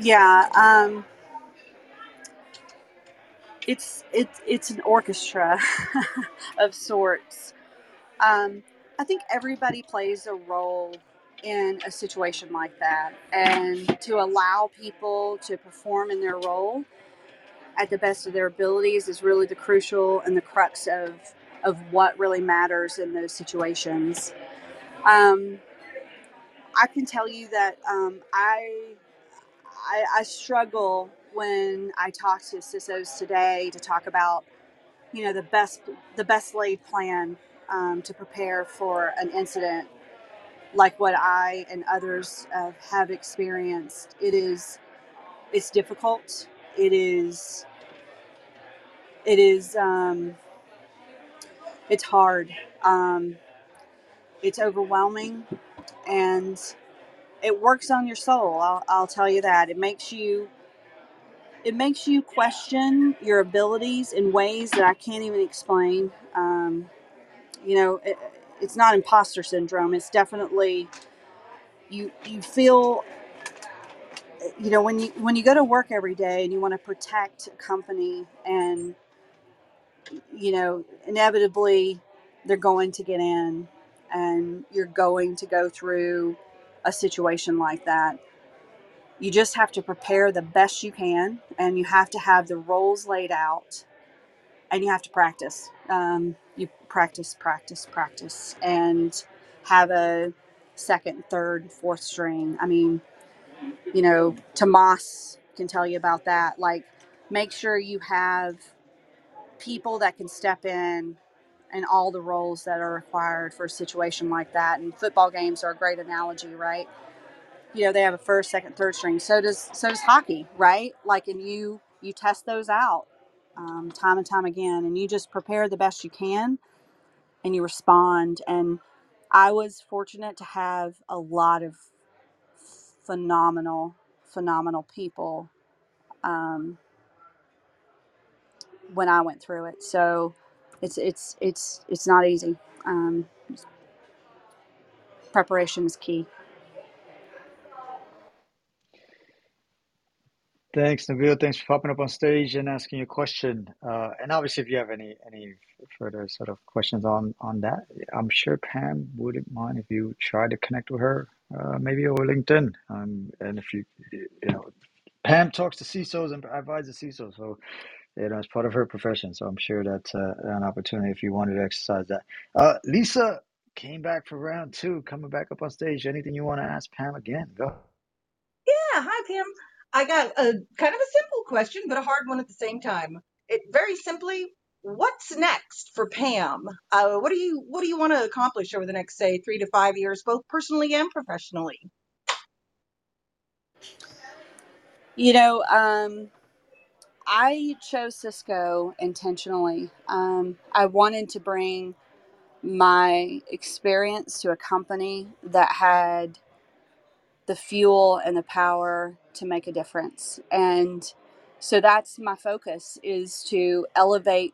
Yeah, it's an orchestra of sorts. I think everybody plays a role in a situation like that, and to allow people to perform in their role at the best of their abilities is really the crucial and the crux of what really matters in those situations. I can tell you that I struggle when I talk to CISOs today to talk about, the best laid plan to prepare for an incident like what I and others have experienced. It's difficult. It's hard. It's overwhelming, and it works on your soul. I'll tell you that. It makes you question your abilities in ways that I can't even explain. It's not imposter syndrome. It's definitely you feel, you know, when you go to work every day and you want to protect a company, and you know, inevitably they're going to get in and you're going to go through a situation like that. You just have to prepare the best you can, and you have to have the roles laid out, and you have to practice. You practice, and have a second, third, fourth string. I mean, you know, Tomas can tell you about that. Like, make sure you have people that can step in all the roles that are required for a situation like that. And football games are a great analogy, right? You know, they have a first, second, third string. So does hockey, right? Like, and you test those out time and time again, and you just prepare the best you can, and you respond. And I was fortunate to have a lot of phenomenal people when I went through it. So it's not easy. Preparation is key. Thanks, Nabil. Thanks for popping up on stage and asking your question. And obviously, if you have any further sort of questions on that, I'm sure Pam wouldn't mind if you try to connect with her, maybe over LinkedIn. And if you know, Pam talks to CISOs and advises CISOs, so you know it's part of her profession. So I'm sure that's an opportunity if you wanted to exercise that. Lisa came back for round two, coming back up on stage. Anything you want to ask Pam again? Go. Yeah. Hi, Pam. I got a kind of a simple question, but a hard one at the same time. It very simply, what's next for Pam? What do you want to accomplish over the next, say, 3 to 5 years, both personally and professionally? You know, I chose Cisco intentionally. I wanted to bring my experience to a company that had the fuel and the power to make a difference. And so that's my focus, is to elevate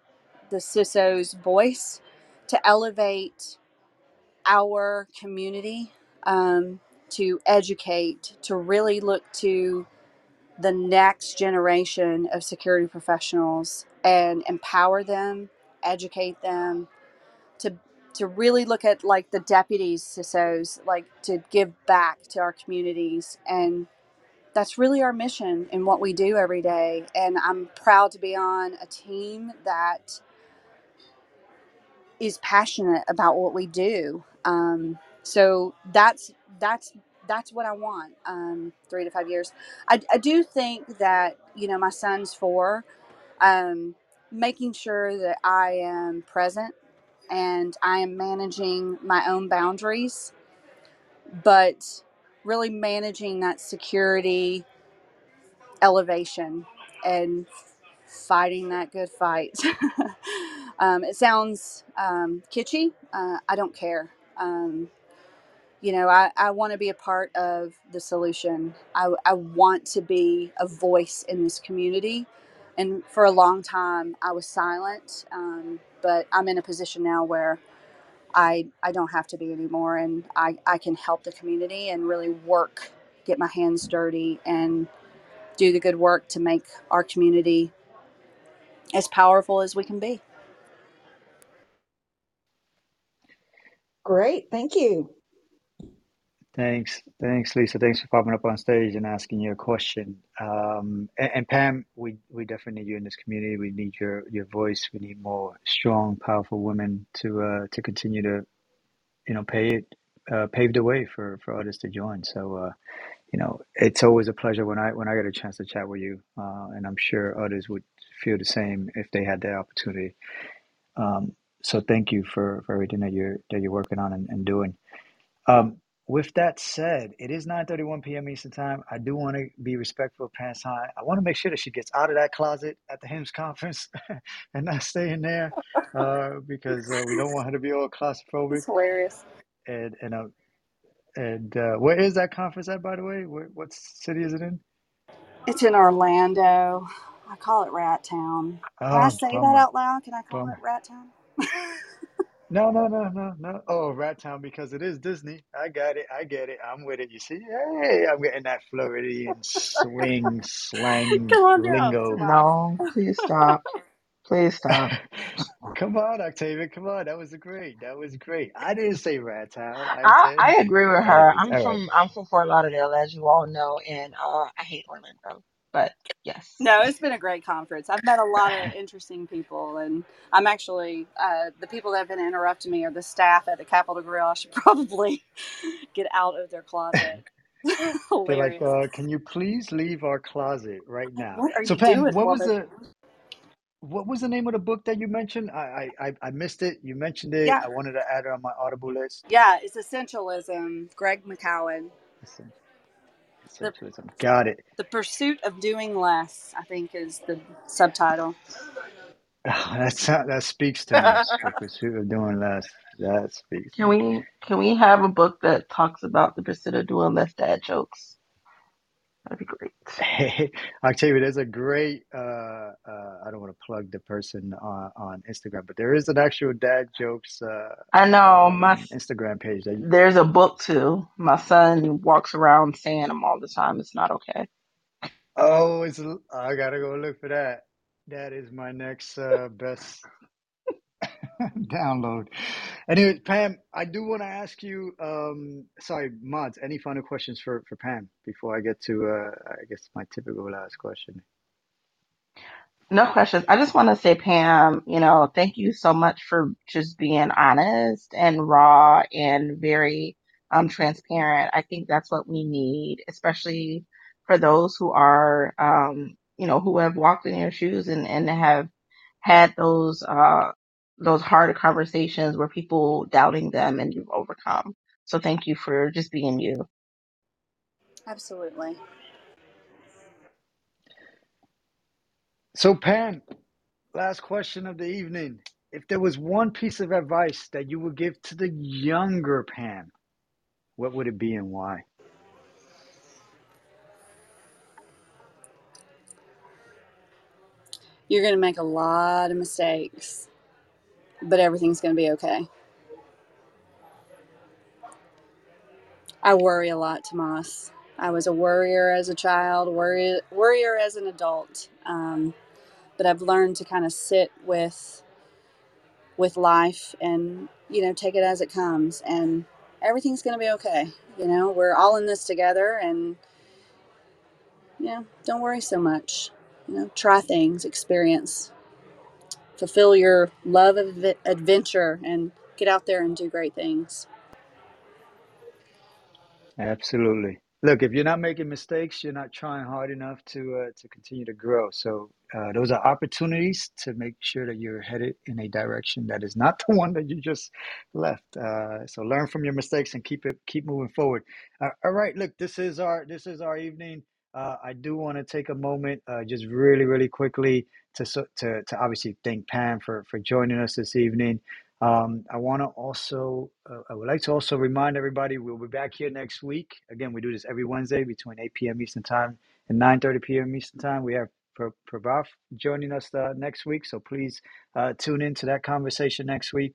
the CISO's voice, to elevate our community, to educate, to really look to the next generation of security professionals and empower them, educate them, to really look at like the deputies CISOs, like to give back to our communities. And that's really our mission and what we do every day. And I'm proud to be on a team that is passionate about what we do. So that's what I want, 3 to 5 years. I do think that, you know, my son's 4, making sure that I am present and I am managing my own boundaries, but really managing that security elevation and fighting that good fight. It sounds kitschy. I don't care. You know, I want to be a part of the solution. I want to be a voice in this community. And for a long time, I was silent, but I'm in a position now where I don't have to be anymore, and I can help the community and really work, get my hands dirty, and do the good work to make our community as powerful as we can be. Great. Thank you. Thanks, Lisa. Thanks for popping up on stage and asking your question. And Pam, we definitely need you in this community. We need your voice. We need more strong, powerful women to continue to, you know, pave the way for others to join. So, you know, it's always a pleasure when I get a chance to chat with you, and I'm sure others would feel the same if they had that opportunity. So, thank you for everything that you're working on and doing. With that said, it is 9:31 p.m. Eastern Time. I do want to be respectful of Pam's time. I want to make sure that she gets out of that closet at the HIMSS conference and not staying there because we don't want her to be all claustrophobic. It's hilarious. And where is that conference at, by the way? What city is it in? It's in Orlando. I call it Rat Town. Can I say that out loud? Can I call it Rat Town? No. Oh, Rat Town, because it is Disney. I got it. I get it. I'm with it. You see? Hey, I'm getting that Floridian swing, slang, lingo. No, please stop. Please stop. Come on, Octavia. Come on. That was great. I didn't say Rat Town. I agree with her. I'm from Fort Lauderdale, as you all know, and I hate Orlando. But yes. No, it's been a great conference. I've met a lot of interesting people, and I'm actually, the people that have been interrupting me are the staff at the Capitol Grill. I should probably get out of their closet. They're like, can you please leave our closet right now? What are you doing, Pam, what was the name of the book that you mentioned? I missed it. You mentioned it. Yeah. I wanted to add it on my Audible list. Yeah, it's Essentialism, Greg McKeown. Got it. The Pursuit of Doing Less, I think, is the subtitle. Oh, that speaks to us. The Pursuit of Doing Less. That speaks. Can we have a book that talks about the pursuit of doing less dad jokes? That'd be great. Hey, Octavia, there's a great, I don't want to plug the person on Instagram, but there is an actual dad jokes I know my Instagram page. There's a book too. My son walks around saying them all the time. It's not okay. Oh, I got to go look for that. That is my next best download. Anyway, Pam, I do want to ask you, mods, any final questions for Pam before I get to, I guess, my typical last question? No questions. I just want to say, Pam, thank you so much for just being honest and raw and very transparent. I think that's what we need, especially for those who are, who have walked in your shoes and have had those hard conversations where people doubting them, and you've overcome. So thank you for just being you. Absolutely. So Pam, last question of the evening. If there was one piece of advice that you would give to the younger Pam, what would it be and why? You're going to make a lot of mistakes, but everything's going to be okay. I worry a lot, Tomas. I was a worrier as a child, worrier as an adult. But I've learned to kind of sit with life and, take it as it comes. And everything's going to be okay. We're all in this together, and, don't worry so much. Try things, experience, fulfill your love of adventure, and get out there and do great things. Absolutely. Look, if you're not making mistakes, you're not trying hard enough to continue to grow. So those are opportunities to make sure that you're headed in a direction that is not the one that you just left. So learn from your mistakes and keep moving forward. All right. Look, this is our evening. I do want to take a moment just really, really quickly to obviously thank Pam for joining us this evening. I would like to also remind everybody, we'll be back here next week. Again, we do this every Wednesday between 8 p.m. Eastern Time and 9:30 p.m. Eastern Time. We have Prabhav joining us next week, so please tune into that conversation next week.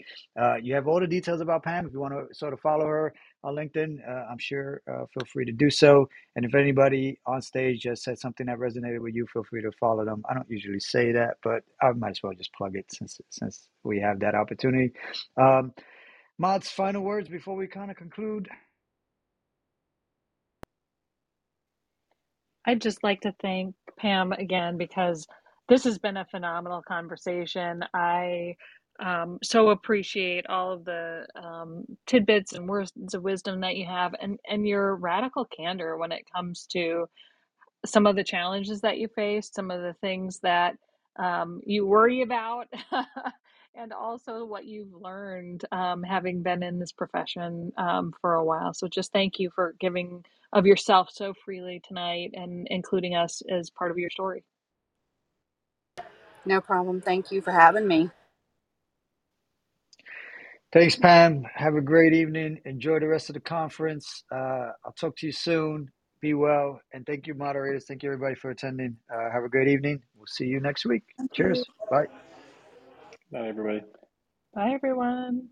You have all the details about Pam if you want to sort of follow her on LinkedIn. I'm sure feel free to do so. And if anybody on stage just said something that resonated with you, feel free to follow them. I don't usually say that, but I might as well just plug it since we have that opportunity. Mods, final words before we kind of conclude. I'd just like to thank Pam again, because this has been a phenomenal conversation. I so appreciate all of the tidbits and words of wisdom that you have, and your radical candor when it comes to some of the challenges that you face, some of the things that you worry about, and also what you've learned having been in this profession for a while. So just thank you for giving of yourself so freely tonight and including us as part of your story. No problem. Thank you for having me. Thanks, Pam. Have a great evening. Enjoy the rest of the conference. I'll talk to you soon. Be well. And thank you, moderators. Thank you, everybody, for attending. Have a great evening. We'll see you next week. Cheers. Bye. Bye, everybody. Bye, everyone.